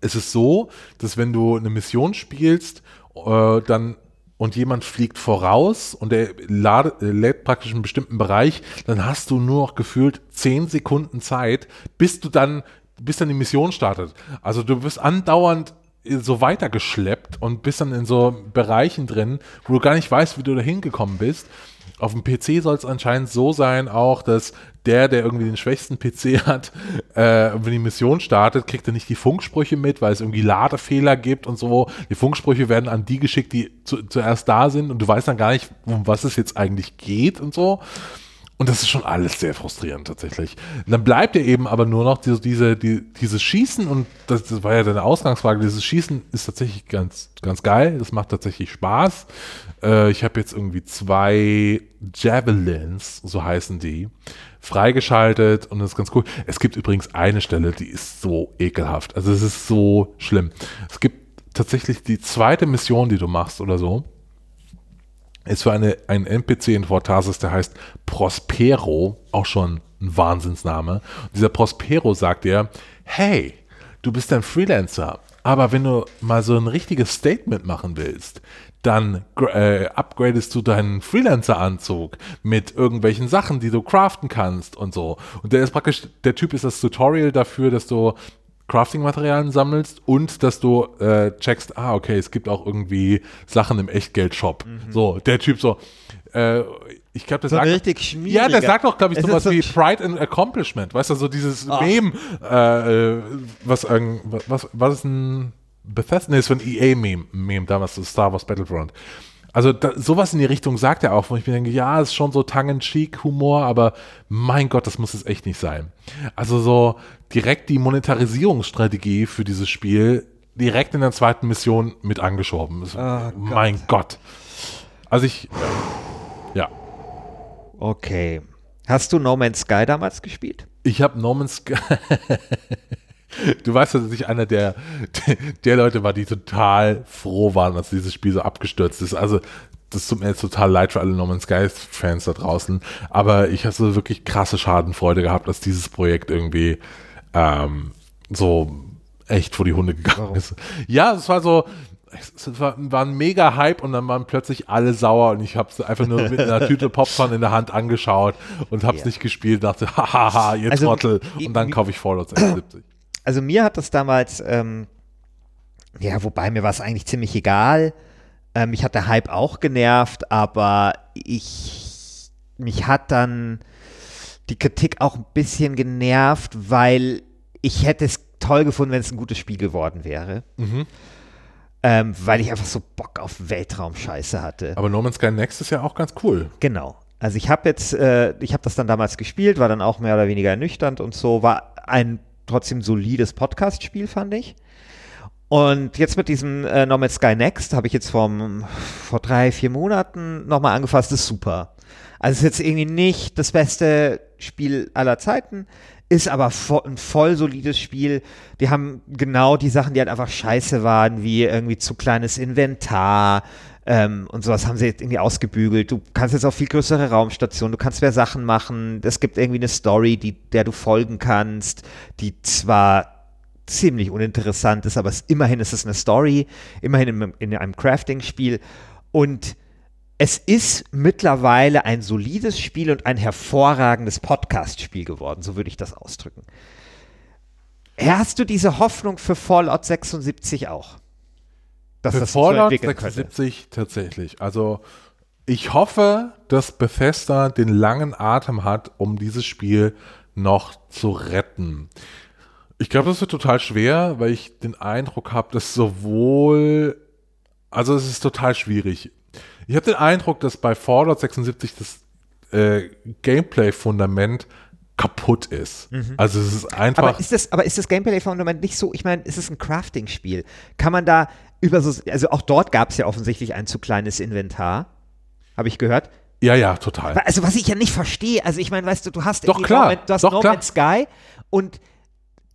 es ist so, dass wenn du eine Mission spielst, äh, dann und jemand fliegt voraus und er lade, lädt praktisch einen bestimmten Bereich, dann hast du nur noch gefühlt zehn Sekunden Zeit, bis du dann, bis dann die Mission startet. Also du wirst andauernd so weitergeschleppt und bist dann in so Bereichen drin, wo du gar nicht weißt, wie du da hingekommen bist. Auf dem P C soll es anscheinend so sein auch, dass der, der irgendwie den schwächsten P C hat, äh, wenn die Mission startet, kriegt er nicht die Funksprüche mit, weil es irgendwie Ladefehler gibt und so. Die Funksprüche werden an die geschickt, die zu, zuerst da sind und du weißt dann gar nicht, um was es jetzt eigentlich geht und so. Und das ist schon alles sehr frustrierend tatsächlich. Und dann bleibt ja eben aber nur noch diese, diese, die, dieses Schießen und das, das war ja deine Ausgangsfrage, dieses Schießen ist tatsächlich ganz, ganz geil, das macht tatsächlich Spaß. Äh, ich habe jetzt irgendwie zwei Javelins, so heißen die, freigeschaltet und das ist ganz cool. Es gibt übrigens eine Stelle, die ist so ekelhaft, also es ist so schlimm. Es gibt tatsächlich die zweite Mission, die du machst oder so, ist für eine, ein N P C in Fort Tarsis, der heißt Prospero, auch schon ein Wahnsinnsname. Und dieser Prospero sagt dir, hey, du bist ein Freelancer, aber wenn du mal so ein richtiges Statement machen willst, dann äh, upgradest du deinen Freelancer-Anzug mit irgendwelchen Sachen, die du craften kannst und so. Und der ist praktisch, der Typ ist das Tutorial dafür, dass du Crafting-Materialien sammelst und dass du äh, checkst, ah, okay, es gibt auch irgendwie Sachen im Echtgeld-Shop. Mhm. So, der Typ so, äh, ich glaube, das so sagt, richtig schmierig. Ja, der sagt auch, glaube ich, sowas so wie Pride and Accomplishment, weißt du, so dieses oh. Meme, äh, was, äh, was, was ist ein Bethesda, nee, ist von E A-Meme, Meme, damals so Star Wars Battlefront. Also da, sowas in die Richtung sagt er auch, wo ich mir denke, ja, ist schon so Tongue-in-Cheek-Humor, aber mein Gott, das muss es echt nicht sein. Also so direkt die Monetarisierungsstrategie für dieses Spiel direkt in der zweiten Mission mit angeschoben. Oh, Gott. Mein Gott. Also ich, ja. Okay. Hast du No Man's Sky damals gespielt? Ich habe No Man's Sky... Du weißt, dass ich einer der, der Leute war, die total froh waren, dass dieses Spiel so abgestürzt ist. Also das tut mir jetzt total leid für alle No Man's Sky-Fans da draußen. Aber ich habe so wirklich krasse Schadenfreude gehabt, dass dieses Projekt irgendwie ähm, so echt vor die Hunde gegangen ist. Ja, es war so... Es war, war ein mega Hype und dann waren plötzlich alle sauer und ich habe es einfach nur mit einer Tüte Popcorn in der Hand angeschaut und habe es ja. nicht gespielt und dachte, hahaha, ihr also, Trottel. Und dann kaufe ich Fallout sechsundsiebzig. Also mir hat das damals, ähm, ja, wobei mir war es eigentlich ziemlich egal. Ähm, mich hat der Hype auch genervt, aber ich, mich hat dann die Kritik auch ein bisschen genervt, weil ich hätte es toll gefunden, wenn es ein gutes Spiel geworden wäre. Mhm. Ähm, weil ich einfach so Bock auf Weltraumscheiße hatte. Aber No Man's Sky Next ist ja auch ganz cool. Genau. Also ich habe jetzt, äh, ich habe das dann damals gespielt, war dann auch mehr oder weniger ernüchternd und so, war ein trotzdem solides Podcast-Spiel, fand ich. Und jetzt mit diesem äh, No Man's Sky Next habe ich jetzt vom, vor drei, vier Monaten nochmal angefasst, ist super. Also ist jetzt irgendwie nicht das beste Spiel aller Zeiten, ist aber vo- ein voll solides Spiel. Die haben genau die Sachen, die halt einfach scheiße waren, wie irgendwie zu kleines Inventar ähm, und sowas haben sie jetzt irgendwie ausgebügelt. Du kannst jetzt auch viel größere Raumstationen, du kannst mehr Sachen machen. Es gibt irgendwie eine Story, die, der du folgen kannst, die zwar ziemlich uninteressant ist, aber es, immerhin ist es eine Story, immerhin in, in einem Crafting-Spiel. Und es ist mittlerweile ein solides Spiel und ein hervorragendes Podcast-Spiel geworden, so würde ich das ausdrücken. Hast du diese Hoffnung für Fallout sechsundsiebzig auch? Dass für das Fallout so sechsundsiebzig könnte? Tatsächlich. Also ich hoffe, dass Bethesda den langen Atem hat, um dieses Spiel noch zu retten. Ich glaube, das wird total schwer, weil ich den Eindruck habe, dass sowohl, also es ist total schwierig. Ich habe den Eindruck, dass bei Fallout sechsundsiebzig das äh, Gameplay-Fundament kaputt ist. Mhm. Also es ist einfach... Aber ist das, aber ist das Gameplay-Fundament nicht so, ich meine, ist es ein Crafting-Spiel? Kann man da über so... Also auch dort gab es ja offensichtlich ein zu kleines Inventar, habe ich gehört. Ja, ja, total. Also was ich ja nicht verstehe, also ich meine, weißt du, du hast... Doch, klar. No, du hast No Man's Sky und...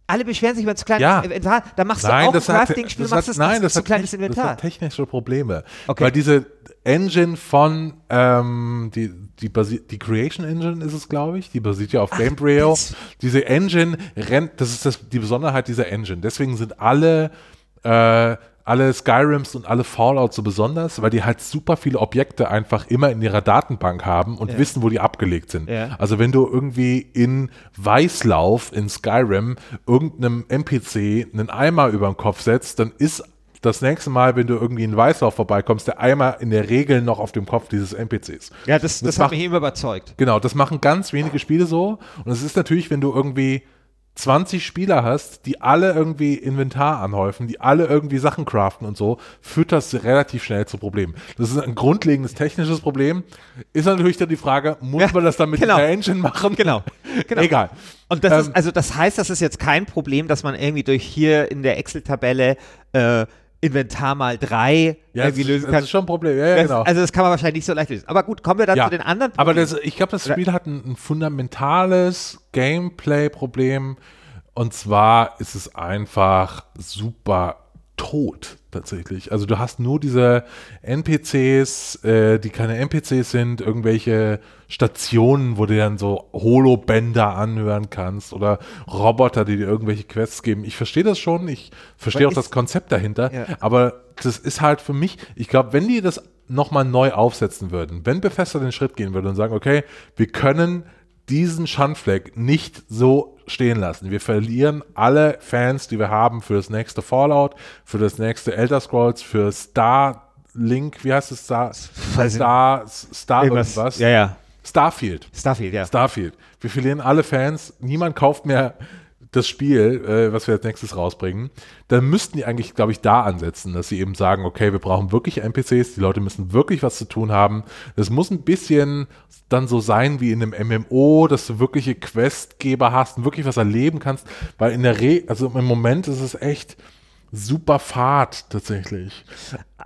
Alle beschweren sich über zu kleines ja. Inventar, dann machst nein, du auch ein Crafting-Spiel, machst das, nein, das zu kleines nicht, Inventar. Das hat technische Probleme. Okay. Weil diese Engine von, ähm, die, die, basi- die Creation Engine ist es, glaube ich, die basiert ja auf Gamebryo. Diese Engine rennt, das ist das, die Besonderheit dieser Engine. Deswegen sind alle, äh, alle Skyrims und alle Fallout so besonders, weil die halt super viele Objekte einfach immer in ihrer Datenbank haben und ja. wissen, wo die abgelegt sind. Ja. Also wenn du irgendwie in Weißlauf in Skyrim irgendeinem N P C einen Eimer über den Kopf setzt, dann ist das nächste Mal, wenn du irgendwie in Weißlauf vorbeikommst, der Eimer in der Regel noch auf dem Kopf dieses N P Cs. Ja, das, das, das hat macht, mich immer überzeugt. Genau, das machen ganz wenige Spiele so. Und es ist natürlich, wenn du irgendwie zwanzig Spieler hast, die alle irgendwie Inventar anhäufen, die alle irgendwie Sachen craften und so, führt das relativ schnell zu Problemen. Das ist ein grundlegendes technisches Problem. Ist natürlich dann die Frage, muss ja, man das dann mit genau. der Engine machen? Genau. genau. Egal. Und das ähm, ist, also das heißt, das ist jetzt kein Problem, dass man irgendwie durch hier in der Excel-Tabelle äh, Inventar mal drei ja, irgendwie lösen kann. Das ist schon ein Problem. Ja, ja, das, genau. Also das kann man wahrscheinlich nicht so leicht lösen. Aber gut, kommen wir dann ja. zu den anderen Problemen. Aber das, ich glaube, das Spiel hat ein, ein fundamentales Gameplay-Problem. Und zwar ist es einfach super tot tatsächlich. Also du hast nur diese N P Cs, äh, die keine N P Cs sind, irgendwelche Stationen, wo du dann so Holobänder anhören kannst oder Roboter, die dir irgendwelche Quests geben. Ich verstehe das schon, ich verstehe auch das Konzept dahinter, ja. aber das ist halt für mich, ich glaube, wenn die das nochmal neu aufsetzen würden, wenn Bethesda den Schritt gehen würde und sagen, okay, wir können diesen Schandfleck nicht so stehen lassen. Wir verlieren alle Fans, die wir haben für das nächste Fallout, für das nächste Elder Scrolls, für Starlink, wie heißt es? Star, Star, Star irgendwas? Ja, ja. Starfield. Starfield, ja. Starfield. Wir verlieren alle Fans. Niemand kauft mehr das Spiel, äh, was wir als nächstes rausbringen. Dann müssten die eigentlich, glaube ich, da ansetzen, dass sie eben sagen, okay, wir brauchen wirklich N P Cs, die Leute müssen wirklich was zu tun haben. Das muss ein bisschen dann so sein wie in einem M M O, dass du wirkliche Questgeber hast und wirklich was erleben kannst, weil in der Re- also im Moment ist es echt super fad tatsächlich.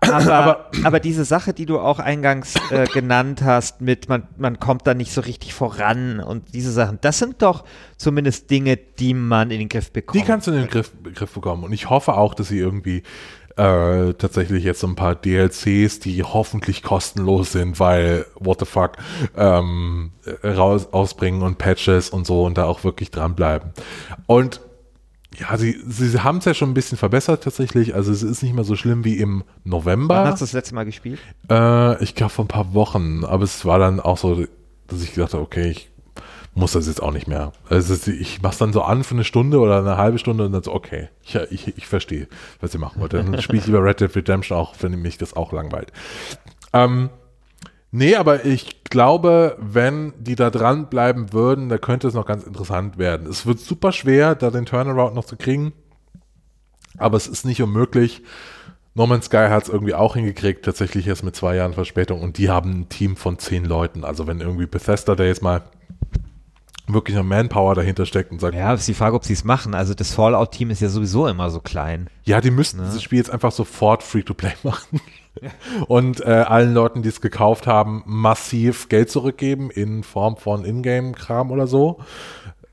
Aber, aber, aber diese Sache, die du auch eingangs äh, genannt hast, mit man, man kommt da nicht so richtig voran und diese Sachen, das sind doch zumindest Dinge, die man in den Griff bekommt. Die kannst du in den Griff, Griff bekommen und ich hoffe auch, dass sie irgendwie äh, tatsächlich jetzt so ein paar D L Cs, die hoffentlich kostenlos sind, weil what the fuck, ähm, raus, ausbringen und Patches und so und da auch wirklich dranbleiben. Und ja, sie, sie haben es ja schon ein bisschen verbessert tatsächlich, also es ist nicht mehr so schlimm wie im November. Wann hast du das letzte Mal gespielt? Äh, ich glaube vor ein paar Wochen, aber es war dann auch so, dass ich gedacht habe, okay, ich muss das jetzt auch nicht mehr. Also ich mach's dann so an für eine Stunde oder eine halbe Stunde und dann so, okay, ich, ich, ich verstehe, was ihr machen wollt. Dann spiele ich lieber Red Dead Redemption auch, wenn mich das auch langweilt. Ähm, nee, aber ich glaube, wenn die da dranbleiben würden, da könnte es noch ganz interessant werden. Es wird super schwer, da den Turnaround noch zu kriegen, aber es ist nicht unmöglich. No Man's Sky hat es irgendwie auch hingekriegt, tatsächlich erst mit zwei Jahren Verspätung und die haben ein Team von zehn Leuten. Also wenn irgendwie Bethesda da jetzt mal wirklich noch Manpower dahinter steckt und sagt... Ja, ist die Frage, ob sie es machen. Also das Fallout-Team ist ja sowieso immer so klein. Ja, die müssten ne? dieses Spiel jetzt einfach sofort Free-to-Play machen. Und äh, allen Leuten, die es gekauft haben, massiv Geld zurückgeben in Form von Ingame-Kram oder so.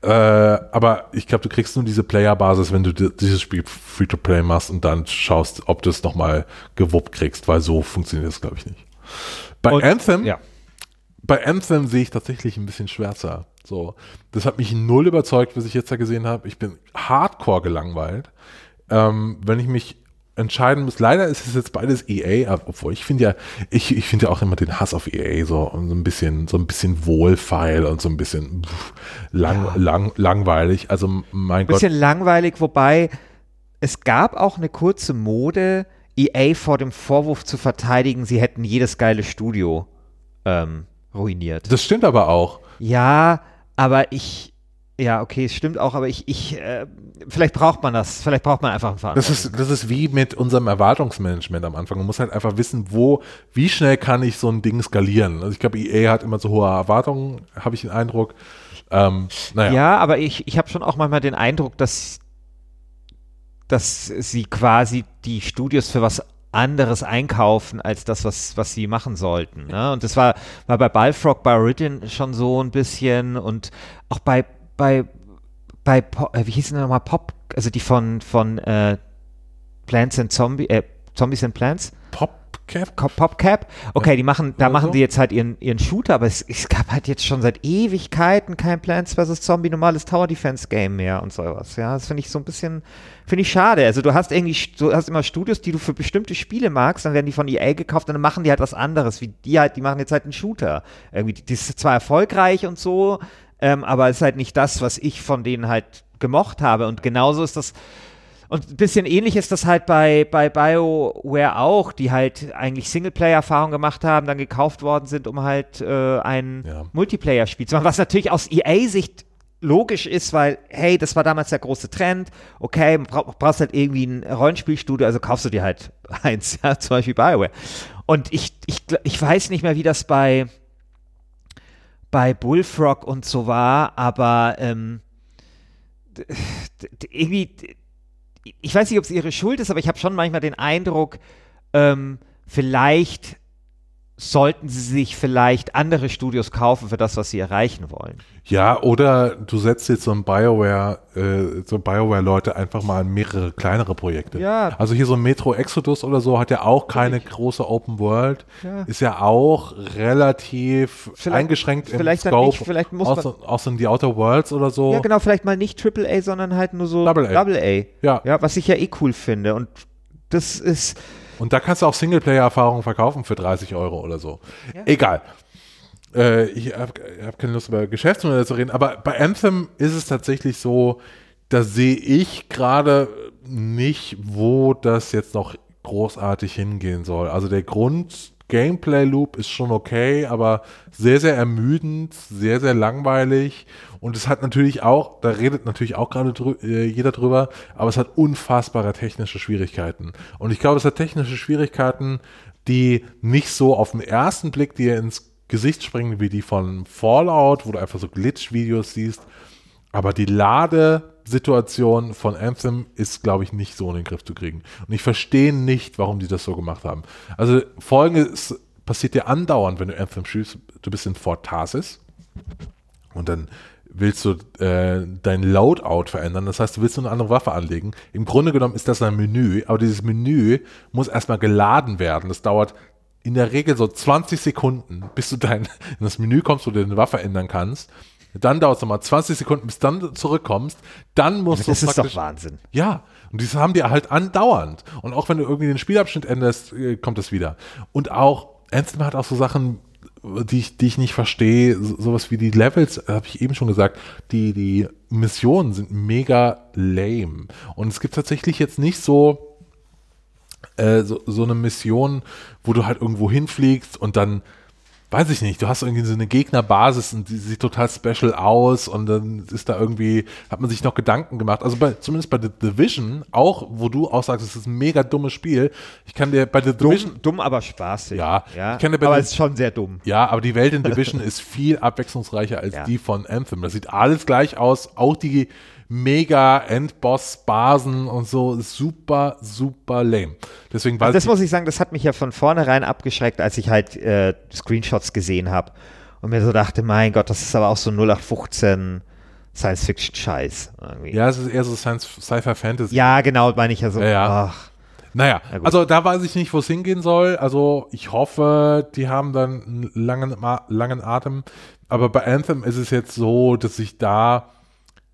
Äh, aber ich glaube, du kriegst nur diese Player-Basis, wenn du d- dieses Spiel Free-to-Play machst und dann schaust, ob du es nochmal gewuppt kriegst, weil so funktioniert es, glaube ich, nicht. Bei und, Anthem, ja. bei Anthem sehe ich tatsächlich ein bisschen schwärzer. So, das hat mich null überzeugt, was ich jetzt da gesehen habe. Ich bin hardcore gelangweilt. Ähm, wenn ich mich entscheiden muss. Leider ist es jetzt beides E A, obwohl ich finde ja, ich, ich finde ja auch immer den Hass auf E A so, so ein bisschen, so ein bisschen wohlfeil und so ein bisschen pff, lang, ja. lang, langweilig. Also mein Gott. Ein bisschen Gott. langweilig, wobei es gab auch eine kurze Mode, E A vor dem Vorwurf zu verteidigen, sie hätten jedes geile Studio ähm, ruiniert. Das stimmt aber auch. Ja, aber ich Ja, okay, es stimmt auch, aber ich, ich, äh, vielleicht braucht man das, vielleicht braucht man einfach einen Verantwortung. Das ist, das ist wie mit unserem Erwartungsmanagement am Anfang. Man muss halt einfach wissen, wo, wie schnell kann ich so ein Ding skalieren. Also ich glaube, E A hat immer so hohe Erwartungen, habe ich den Eindruck. Ähm, naja. Ja, aber ich, ich habe schon auch manchmal den Eindruck, dass, dass sie quasi die Studios für was anderes einkaufen als das, was, was sie machen sollten. Ne? Und das war, war bei Balrog, bei Origin schon so ein bisschen und auch bei Bei, bei wie hieß denn nochmal Pop, also die von, von äh, Plants and Zombies, äh, Zombies and Plants? PopCap? PopCap. Okay, ja. die machen, da Oder machen so. die jetzt halt ihren, ihren Shooter, aber es, es gab halt jetzt schon seit Ewigkeiten kein Plants versus. Zombie, normales Tower-Defense-Game mehr und sowas. Ja, das finde ich so ein bisschen, finde ich schade. Also du hast irgendwie, du hast immer Studios, die du für bestimmte Spiele magst, dann werden die von E A gekauft und dann machen die halt was anderes, wie die halt, die machen jetzt halt einen Shooter. Irgendwie, die ist zwar erfolgreich und so, Ähm, aber es ist halt nicht das, was ich von denen halt gemocht habe. Und genauso ist das, und ein bisschen ähnlich ist das halt bei, bei BioWare auch, die halt eigentlich Singleplayer-Erfahrung gemacht haben, dann gekauft worden sind, um halt äh, ein ja. Multiplayer-Spiel zu machen. Was natürlich aus E A-Sicht logisch ist, weil, hey, das war damals der große Trend. Okay, man brauch, brauchst halt irgendwie ein Rollenspielstudio, also kaufst du dir halt eins, ja, zum Beispiel BioWare. Und ich, ich, ich weiß nicht mehr, wie das bei... bei Bullfrog und so war, aber ähm, d- d- irgendwie, d- ich weiß nicht, ob es ihre Schuld ist, aber ich habe schon manchmal den Eindruck, ähm, vielleicht sollten sie sich vielleicht andere Studios kaufen für das, was sie erreichen wollen. Ja, oder du setzt jetzt so ein BioWare, äh, so BioWare-Leute einfach mal an mehrere kleinere Projekte. Ja. Also hier so ein Metro Exodus oder so hat ja auch keine ich. große Open World, ja. ist ja auch relativ vielleicht, eingeschränkt vielleicht im Scope. Nicht, vielleicht muss man auch so in die Outer Worlds oder so. Ja, genau, vielleicht mal nicht Triple A, sondern halt nur so Double A. Double A. Ja. ja, was ich ja eh cool finde. Und das ist Und da kannst du auch Singleplayer-Erfahrungen verkaufen für dreißig Euro oder so. Ja. Egal. Äh, ich habe hab keine Lust, über Geschäftsmodelle zu reden, aber bei Anthem ist es tatsächlich so, da sehe ich gerade nicht, wo das jetzt noch großartig hingehen soll. Also der Grund-Gameplay-Loop ist schon okay, aber sehr, sehr ermüdend, sehr, sehr langweilig. Und es hat natürlich auch, da redet natürlich auch gerade drü- äh, jeder drüber, aber es hat unfassbare technische Schwierigkeiten. Und ich glaube, es hat technische Schwierigkeiten, die nicht so auf den ersten Blick dir ins Gesicht springen, wie die von Fallout, wo du einfach so Glitch-Videos siehst. Aber die Ladesituation von Anthem ist, glaube ich, nicht so in den Griff zu kriegen. Und ich verstehe nicht, warum die das so gemacht haben. Also Folgendes passiert dir andauernd, wenn du Anthem spielst. Du bist in Fort Tarsis und dann willst du äh, dein Loadout verändern. Das heißt, du willst nur eine andere Waffe anlegen. Im Grunde genommen ist das ein Menü, aber dieses Menü muss erstmal geladen werden. Das dauert in der Regel so zwanzig Sekunden, bis du dein, in das Menü kommst, wo du deine Waffe ändern kannst. Dann dauert es nochmal zwanzig Sekunden, bis dann zurückkommst. Dann musst du das ist doch Wahnsinn. Ja, und das haben die halt andauernd. Und auch wenn du irgendwie den Spielabschnitt änderst, kommt das wieder. Und auch, Anthem hat auch so Sachen, Die ich, die ich nicht verstehe, so, sowas wie die Levels, habe ich eben schon gesagt, die, die Missionen sind mega lame. Und es gibt tatsächlich jetzt nicht so, äh, so, so eine Mission, wo du halt irgendwo hinfliegst und dann, weiß ich nicht, du hast irgendwie so eine Gegnerbasis und die sieht total special aus und dann ist da irgendwie, hat man sich noch Gedanken gemacht. Also bei, zumindest bei The Division, auch wo du auch sagst, es ist ein mega dummes Spiel. Ich kann dir bei The dumm, Division. Dumm, aber spaßig. Ja, ja ich kann dir bei aber es ist schon sehr dumm. Ja, aber die Welt in Division ist viel abwechslungsreicher als ja. die von Anthem. Das sieht alles gleich aus, auch die mega Endboss-Basen und so, super, super lame. Deswegen weiß also das ich muss ich sagen, das hat mich ja von vornherein abgeschreckt, als ich halt äh, Screenshots gesehen habe und mir so dachte, mein Gott, das ist aber auch so null acht fünfzehn Science-Fiction-Scheiß. Irgendwie. Ja, es ist eher so Sci-Fi-Fantasy. Ja, genau, meine ich ja so. Ja, ja. Ach. Naja, Na also da weiß ich nicht, wo es hingehen soll. Also ich hoffe, die haben dann einen langen, langen Atem. Aber bei Anthem ist es jetzt so, dass ich da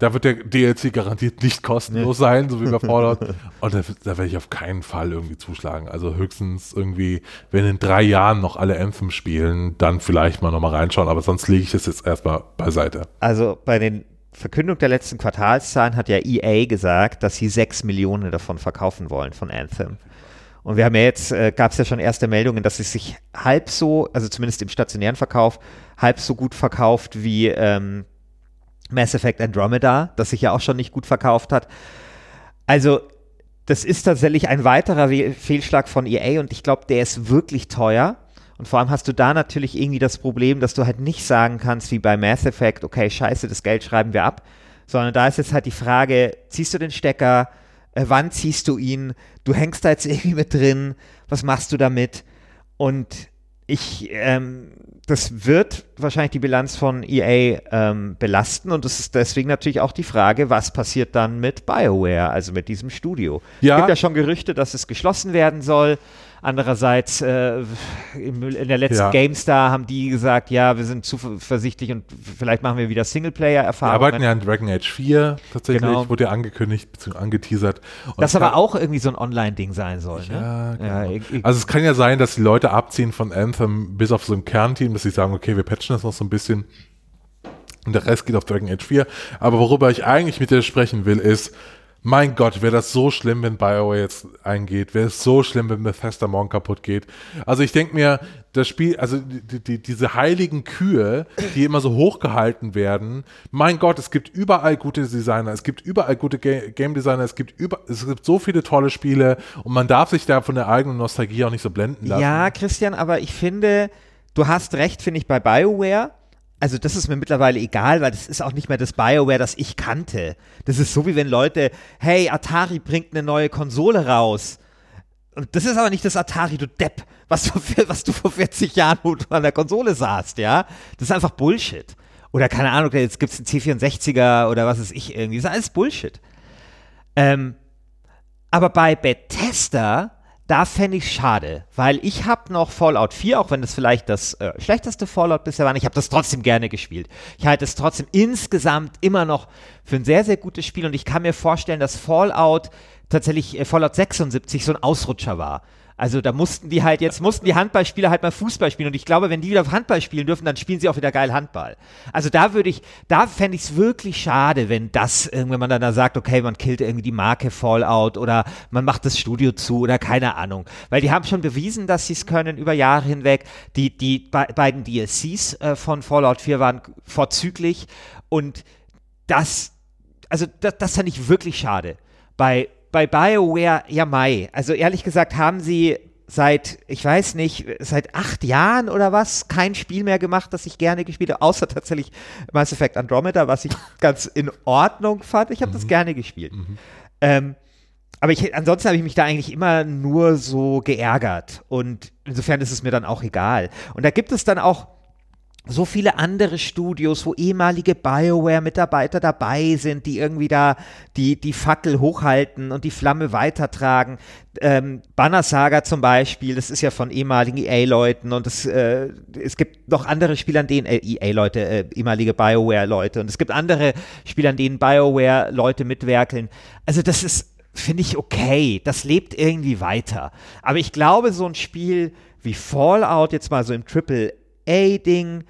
Da wird der D L C garantiert nicht kostenlos nee. sein, so wie bei Fallout. Und da, da werde ich auf keinen Fall irgendwie zuschlagen. Also höchstens irgendwie, wenn in drei Jahren noch alle Anthem spielen, dann vielleicht mal nochmal reinschauen. Aber sonst lege ich das jetzt erstmal beiseite. Also bei den Verkündung der letzten Quartalszahlen hat ja E A gesagt, dass sie sechs Millionen davon verkaufen wollen von Anthem. Und wir haben ja jetzt, äh, gab es ja schon erste Meldungen, dass es sich halb so, also zumindest im stationären Verkauf, halb so gut verkauft wie ähm, Mass Effect Andromeda, das sich ja auch schon nicht gut verkauft hat. Also das ist tatsächlich ein weiterer We- Fehlschlag von E A und ich glaube, der ist wirklich teuer. Und vor allem hast du da natürlich irgendwie das Problem, dass du halt nicht sagen kannst, wie bei Mass Effect, okay, scheiße, das Geld schreiben wir ab. Sondern da ist jetzt halt die Frage, ziehst du den Stecker, äh, wann ziehst du ihn, du hängst da jetzt irgendwie mit drin, was machst du damit? Und ich, ähm, das wird wahrscheinlich die Bilanz von E A ähm, belasten und es ist deswegen natürlich auch die Frage, was passiert dann mit BioWare, also mit diesem Studio. Ja. Es gibt ja schon Gerüchte, dass es geschlossen werden soll. Andererseits, äh, in, in der letzten ja. GameStar haben die gesagt, ja, wir sind zuversichtlich und vielleicht machen wir wieder Singleplayer-Erfahrungen. Wir arbeiten ja an Dragon Age vier tatsächlich, genau. Wurde ja angekündigt bzw. angeteasert. Und das aber kann, auch irgendwie so ein Online-Ding sein soll, ne? Ja, genau. ja, ich, ich, also es kann ja sein, dass die Leute abziehen von Anthem bis auf so ein Kernteam, dass sie sagen, okay, wir patchen das noch so ein bisschen und der Rest geht auf Dragon Age vier. Aber worüber ich eigentlich mit dir sprechen will, ist, mein Gott, wäre das so schlimm, wenn BioWare jetzt eingeht, wäre es so schlimm, wenn Bethesda morgen kaputt geht. Also ich denke mir, das Spiel, also die, die, diese heiligen Kühe, die immer so hochgehalten werden, mein Gott, es gibt überall gute Designer, es gibt überall gute Ga- Game Designer, es gibt über, es gibt so viele tolle Spiele und man darf sich da von der eigenen Nostalgie auch nicht so blenden lassen. Ja, Christian, aber ich finde, du hast recht, finde ich, bei BioWare. Also das ist mir mittlerweile egal, weil das ist auch nicht mehr das BioWare, das ich kannte. Das ist so, wie wenn Leute, hey, Atari bringt eine neue Konsole raus. Und das ist aber nicht das Atari, du Depp, was du, was du vor vierzig Jahren an der Konsole saßt, ja? Das ist einfach Bullshit. Oder keine Ahnung, jetzt gibt es einen C vierundsechziger oder was weiß ich irgendwie. Das ist alles Bullshit. Ähm, aber bei Bethesda, da fände ich es schade, weil ich habe noch Fallout vier, auch wenn das vielleicht das äh, schlechteste Fallout bisher war, ich habe das trotzdem gerne gespielt. Ich halte es trotzdem insgesamt immer noch für ein sehr, sehr gutes Spiel und ich kann mir vorstellen, dass Fallout tatsächlich äh, Fallout sechsundsiebzig so ein Ausrutscher war. Also da mussten die halt jetzt, mussten die Handballspieler halt mal Fußball spielen und ich glaube, wenn die wieder Handball spielen dürfen, dann spielen sie auch wieder geil Handball. Also da würde ich, da fände ich es wirklich schade, wenn das, wenn man dann da sagt, okay, man killt irgendwie die Marke Fallout oder man macht das Studio zu oder keine Ahnung. Weil die haben schon bewiesen, dass sie es können über Jahre hinweg. Die, die be- beiden D L Cs äh, von Fallout vier waren vorzüglich und das, also das, das fand ich wirklich schade. Bei Bei BioWare, ja mai, also ehrlich gesagt haben sie seit, ich weiß nicht, seit acht Jahren oder was, kein Spiel mehr gemacht, das ich gerne gespielt habe, außer tatsächlich Mass Effect Andromeda, was ich ganz in Ordnung fand. Ich habe mhm. das gerne gespielt. Mhm. Ähm, aber ich, ansonsten habe ich mich da eigentlich immer nur so geärgert und insofern ist es mir dann auch egal. Und da gibt es dann auch so viele andere Studios, wo ehemalige BioWare-Mitarbeiter dabei sind, die irgendwie da die, die Fackel hochhalten und die Flamme weitertragen. Ähm, Banner Saga zum Beispiel, das ist ja von ehemaligen E A-Leuten und das, äh, es gibt noch andere Spiele, an denen E A-Leute, äh, ehemalige BioWare-Leute und es gibt andere Spiele, an denen BioWare-Leute mitwerkeln. Also das ist, finde ich, okay. Das lebt irgendwie weiter. Aber ich glaube, so ein Spiel wie Fallout, jetzt mal so im Triple Ding,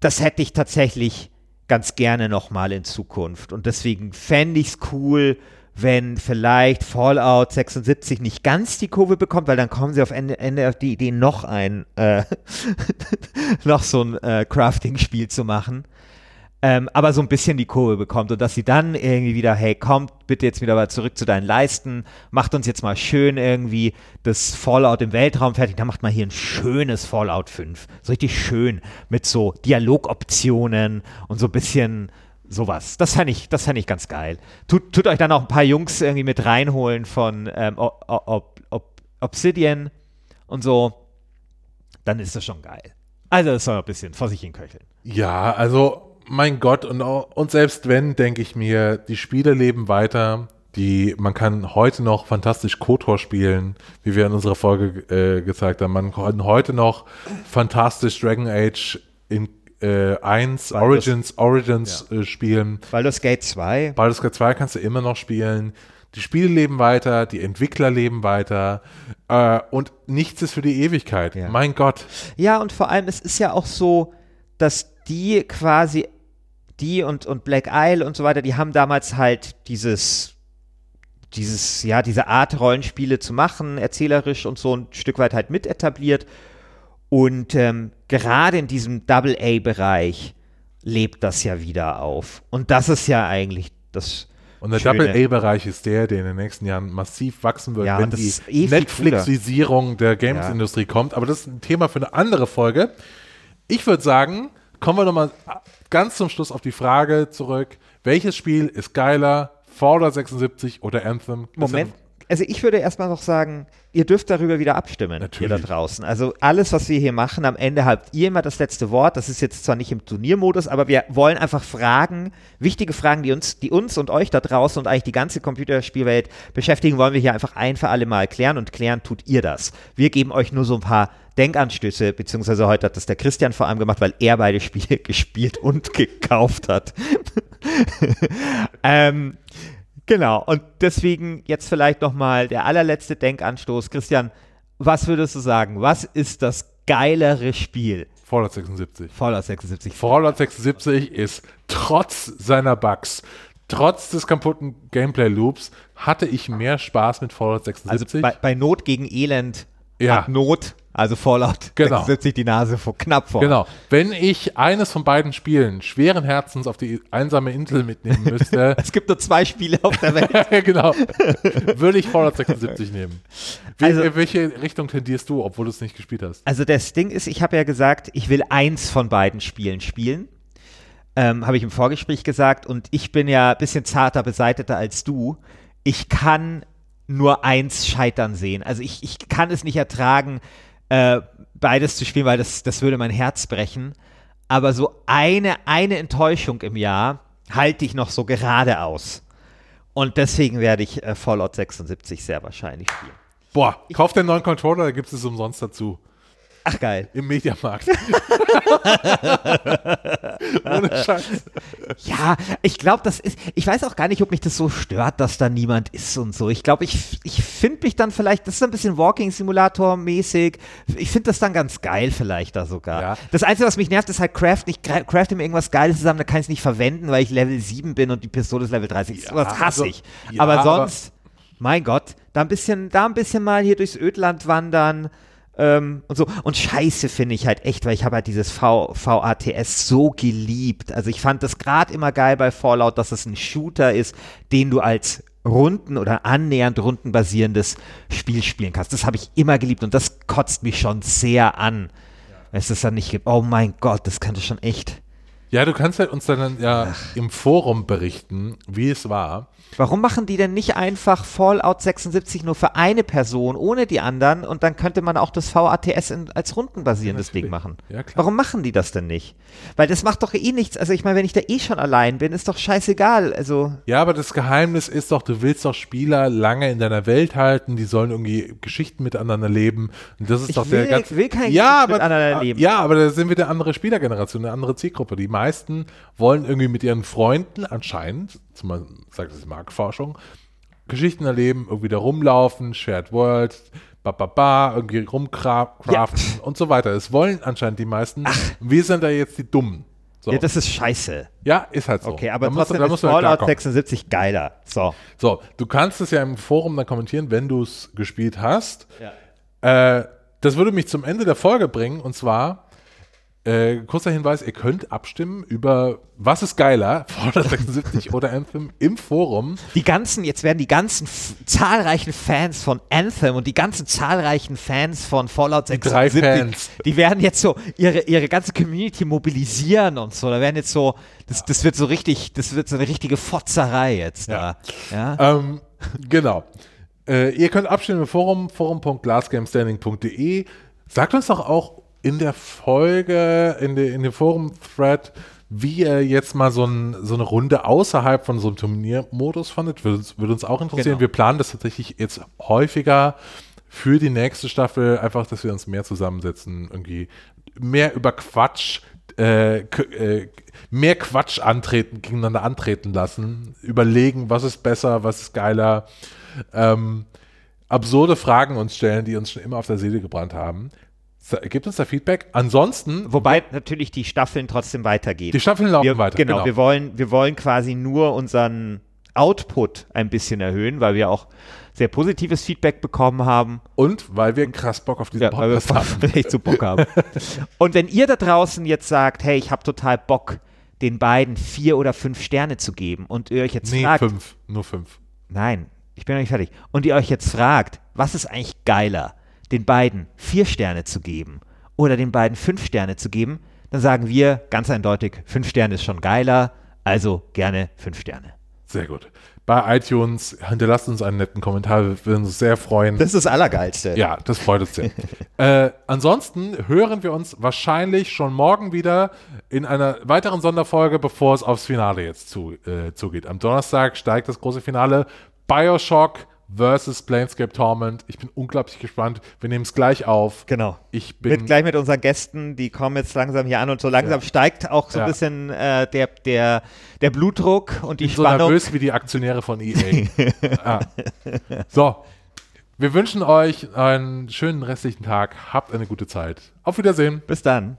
das hätte ich tatsächlich ganz gerne nochmal in Zukunft. Und deswegen fände ich es cool, wenn vielleicht Fallout sechsundsiebzig nicht ganz die Kurve bekommt, weil dann kommen sie auf Ende, Ende auf die Idee, noch ein äh, noch so ein äh, Crafting-Spiel zu machen. Ähm, aber so ein bisschen die Kurve bekommt und dass sie dann irgendwie wieder, hey, kommt bitte jetzt wieder mal zurück zu deinen Leisten, macht uns jetzt mal schön irgendwie das Fallout im Weltraum fertig, dann macht mal hier ein schönes Fallout fünf, so richtig schön mit so Dialogoptionen und so ein bisschen sowas. Das fände ich, das fänd ich ganz geil. Tut, tut euch dann auch ein paar Jungs irgendwie mit reinholen von ähm, Ob- Ob- Ob- Obsidian und so, dann ist das schon geil. Also es soll ein bisschen vor sich hin köcheln. Ja, also mein Gott, und, und selbst wenn, denke ich mir, die Spiele leben weiter, die, man kann heute noch fantastisch KOTOR spielen, wie wir in unserer Folge äh, gezeigt haben, man kann heute noch fantastisch Dragon Age in, äh, eins, Baldur's, Origins, Origins ja. äh, spielen. Baldur's Gate zwei. Baldur's Gate zwei kannst du immer noch spielen. Die Spiele leben weiter, die Entwickler leben weiter äh, und nichts ist für die Ewigkeit, ja. Mein Gott. Ja, und vor allem, es ist ja auch so, dass die quasi Die und, und Black Isle und so weiter, die haben damals halt dieses, dieses, ja, diese Art, Rollenspiele zu machen, erzählerisch und so ein Stück weit halt mit etabliert. Und ähm, gerade in diesem Double-A-Bereich lebt das ja wieder auf. Und das ist ja eigentlich das. Und der Double-A-Bereich ist der, der in den nächsten Jahren massiv wachsen wird, ja, wenn die eh Netflixisierung der Games-Industrie ja. kommt. Aber das ist ein Thema für eine andere Folge. Ich würde sagen, kommen wir nochmal ganz zum Schluss auf die Frage zurück. Welches Spiel ist geiler, Fallout sechsundsiebzig oder Anthem? Moment, also ich würde erstmal noch sagen, ihr dürft darüber wieder abstimmen, Natürlich. Ihr da draußen. Also alles, was wir hier machen, am Ende habt ihr immer das letzte Wort. Das ist jetzt zwar nicht im Turniermodus, aber wir wollen einfach Fragen, wichtige Fragen, die uns, die uns und euch da draußen und eigentlich die ganze Computerspielwelt beschäftigen, wollen wir hier einfach ein für alle Mal klären und klären tut ihr das. Wir geben euch nur so ein paar Denkanstöße, beziehungsweise heute hat das der Christian vor allem gemacht, weil er beide Spiele gespielt und gekauft hat. ähm, genau, und deswegen jetzt vielleicht nochmal der allerletzte Denkanstoß. Christian, was würdest du sagen, was ist das geilere Spiel? Fallout sechsundsiebzig. Fallout sechsundsiebzig. Fallout sechsundsiebzig ist trotz seiner Bugs, trotz des kaputten Gameplay-Loops, hatte ich mehr Spaß mit Fallout sechsundsiebzig. Also bei, bei Not gegen Elend ja. hat Not... Also Fallout genau. sechsundsiebzig die Nase vor, knapp vor. Genau. Wenn ich eines von beiden Spielen schweren Herzens auf die einsame Insel mitnehmen müsste. Es gibt nur zwei Spiele auf der Welt. Genau. Würde ich Fallout sechsundsiebzig nehmen. Wie, also, in welche Richtung tendierst du, obwohl du es nicht gespielt hast? Also das Ding ist, ich habe ja gesagt, ich will eins von beiden Spielen spielen. Ähm, habe ich im Vorgespräch gesagt. Und ich bin ja ein bisschen zarter beseiteter als du. Ich kann nur eins scheitern sehen. Also ich, ich kann es nicht ertragen, äh, beides zu spielen, weil das, das würde mein Herz brechen. Aber so eine, eine Enttäuschung im Jahr halte ich noch so gerade aus. Und deswegen werde ich äh, Fallout sechsundsiebzig sehr wahrscheinlich spielen. Boah, ich kauf den neuen Controller, da gibt es umsonst dazu. Ach, geil. Im Mediamarkt. Ohne Scheiß. Ja, ich glaube, das ist, ich weiß auch gar nicht, ob mich das so stört, dass da niemand ist und so. Ich glaube, ich, ich finde mich dann vielleicht, das ist ein bisschen Walking-Simulator-mäßig. Ich finde das dann ganz geil vielleicht da sogar. Ja. Das Einzige, was mich nervt, ist halt Craft. Ich crafte mir irgendwas Geiles zusammen, da kann ich es nicht verwenden, weil ich Level sieben bin und die Pistole ist Level dreißig. Ja, das hasse also, ich. Ja, aber sonst, aber mein Gott, da ein bisschen, da ein bisschen mal hier durchs Ödland wandern. Ähm, und so. Und Scheiße finde ich halt echt, weil ich habe halt dieses v- VATS so geliebt. Also ich fand das gerade immer geil bei Fallout, dass es ein Shooter ist, den du als Runden- oder annähernd rundenbasierendes Spiel spielen kannst. Das habe ich immer geliebt und das kotzt mich schon sehr an, wenn es das dann nicht gibt. Oh mein Gott, das könnte schon echt... Ja, du kannst halt uns dann ja Ach. im Forum berichten, wie es war. Warum machen die denn nicht einfach Fallout sechsundsiebzig nur für eine Person, ohne die anderen? Und dann könnte man auch das VATS in, als rundenbasierendes ja, Ding machen. Ja, klar. Warum machen die das denn nicht? Weil das macht doch eh nichts. Also ich meine, wenn ich da eh schon allein bin, ist doch scheißegal. Also ja, aber das Geheimnis ist doch, du willst doch Spieler lange in deiner Welt halten. Die sollen irgendwie Geschichten miteinander leben. Und das ist ich doch will, der ganz will keine ja, Geschichten aber, miteinander leben. Ja, aber da sind wir eine andere Spielergeneration, eine andere Zielgruppe. Die meisten wollen irgendwie mit ihren Freunden anscheinend, man sagt es Marktforschung, Geschichten erleben, irgendwie da rumlaufen, Shared World, bababa, irgendwie rumcraften ja. und so weiter. Es wollen anscheinend die meisten. Ach. Wir sind da jetzt die Dummen. So. Ja, das ist scheiße. Ja, ist halt so. Okay, aber da trotzdem musst, da ist Fallout sechsundsiebzig geiler. So. so, du kannst es ja im Forum dann kommentieren, wenn du es gespielt hast. Ja. Äh, das würde mich zum Ende der Folge bringen, und zwar Äh, kurzer Hinweis, ihr könnt abstimmen über was ist geiler, Fallout sechsundsiebzig oder Anthem im Forum. Die ganzen, jetzt werden die ganzen f- zahlreichen Fans von Anthem und die ganzen zahlreichen Fans von Fallout sechsundsiebzig, die, drei Fans. die werden jetzt so ihre, ihre ganze Community mobilisieren und so. Da werden jetzt so, das, das wird so richtig, das wird so eine richtige Fotzerei jetzt da. Ja. Ja? Ähm, genau. Äh, ihr könnt abstimmen im Forum, forum punkt last game standing punkt de. Sagt uns doch auch in der Folge, in, de, in dem Forum-Thread, wie ihr jetzt mal so, ein, so eine Runde außerhalb von so einem Turniermodus fandet, würde uns, würd uns auch interessieren. Genau. Wir planen das tatsächlich jetzt häufiger für die nächste Staffel, einfach, dass wir uns mehr zusammensetzen, irgendwie mehr über Quatsch, äh, k- äh, mehr Quatsch antreten, gegeneinander antreten lassen, überlegen, was ist besser, was ist geiler, ähm, absurde Fragen uns stellen, die uns schon immer auf der Seele gebrannt haben. Gibt uns da Feedback. Ansonsten... Wobei natürlich die Staffeln trotzdem weitergehen. Die Staffeln laufen wir, weiter. Genau, genau. Wir, wollen, wir wollen quasi nur unseren Output ein bisschen erhöhen, weil wir auch sehr positives Feedback bekommen haben. Und weil wir krass Bock auf diesen ja, Podcast haben. Weil wir echt so Bock haben. Und wenn ihr da draußen jetzt sagt, hey, ich habe total Bock, den beiden vier oder fünf Sterne zu geben und ihr euch jetzt nee, fragt... Nee, fünf. Nur fünf. Nein, ich bin noch nicht fertig. Und ihr euch jetzt fragt, was ist eigentlich geiler? Den beiden vier Sterne zu geben oder den beiden fünf Sterne zu geben, dann sagen wir ganz eindeutig, fünf Sterne ist schon geiler, also gerne fünf Sterne. Sehr gut. Bei iTunes hinterlasst uns einen netten Kommentar, wir würden uns sehr freuen. Das ist das Allergeilste. Ja, das freut uns sehr. äh, ansonsten hören wir uns wahrscheinlich schon morgen wieder in einer weiteren Sonderfolge, bevor es aufs Finale jetzt zu, äh, zugeht. Am Donnerstag steigt das große Finale BioShock versus Planescape Torment. Ich bin unglaublich gespannt. Wir nehmen es gleich auf. Genau. Ich bin mit, gleich mit unseren Gästen, die kommen jetzt langsam hier an und so langsam ja. steigt auch so ja. ein bisschen äh, der, der, der Blutdruck und die ich bin Spannung. So nervös wie die Aktionäre von E A. ah. So, wir wünschen euch einen schönen restlichen Tag. Habt eine gute Zeit. Auf Wiedersehen. Bis dann.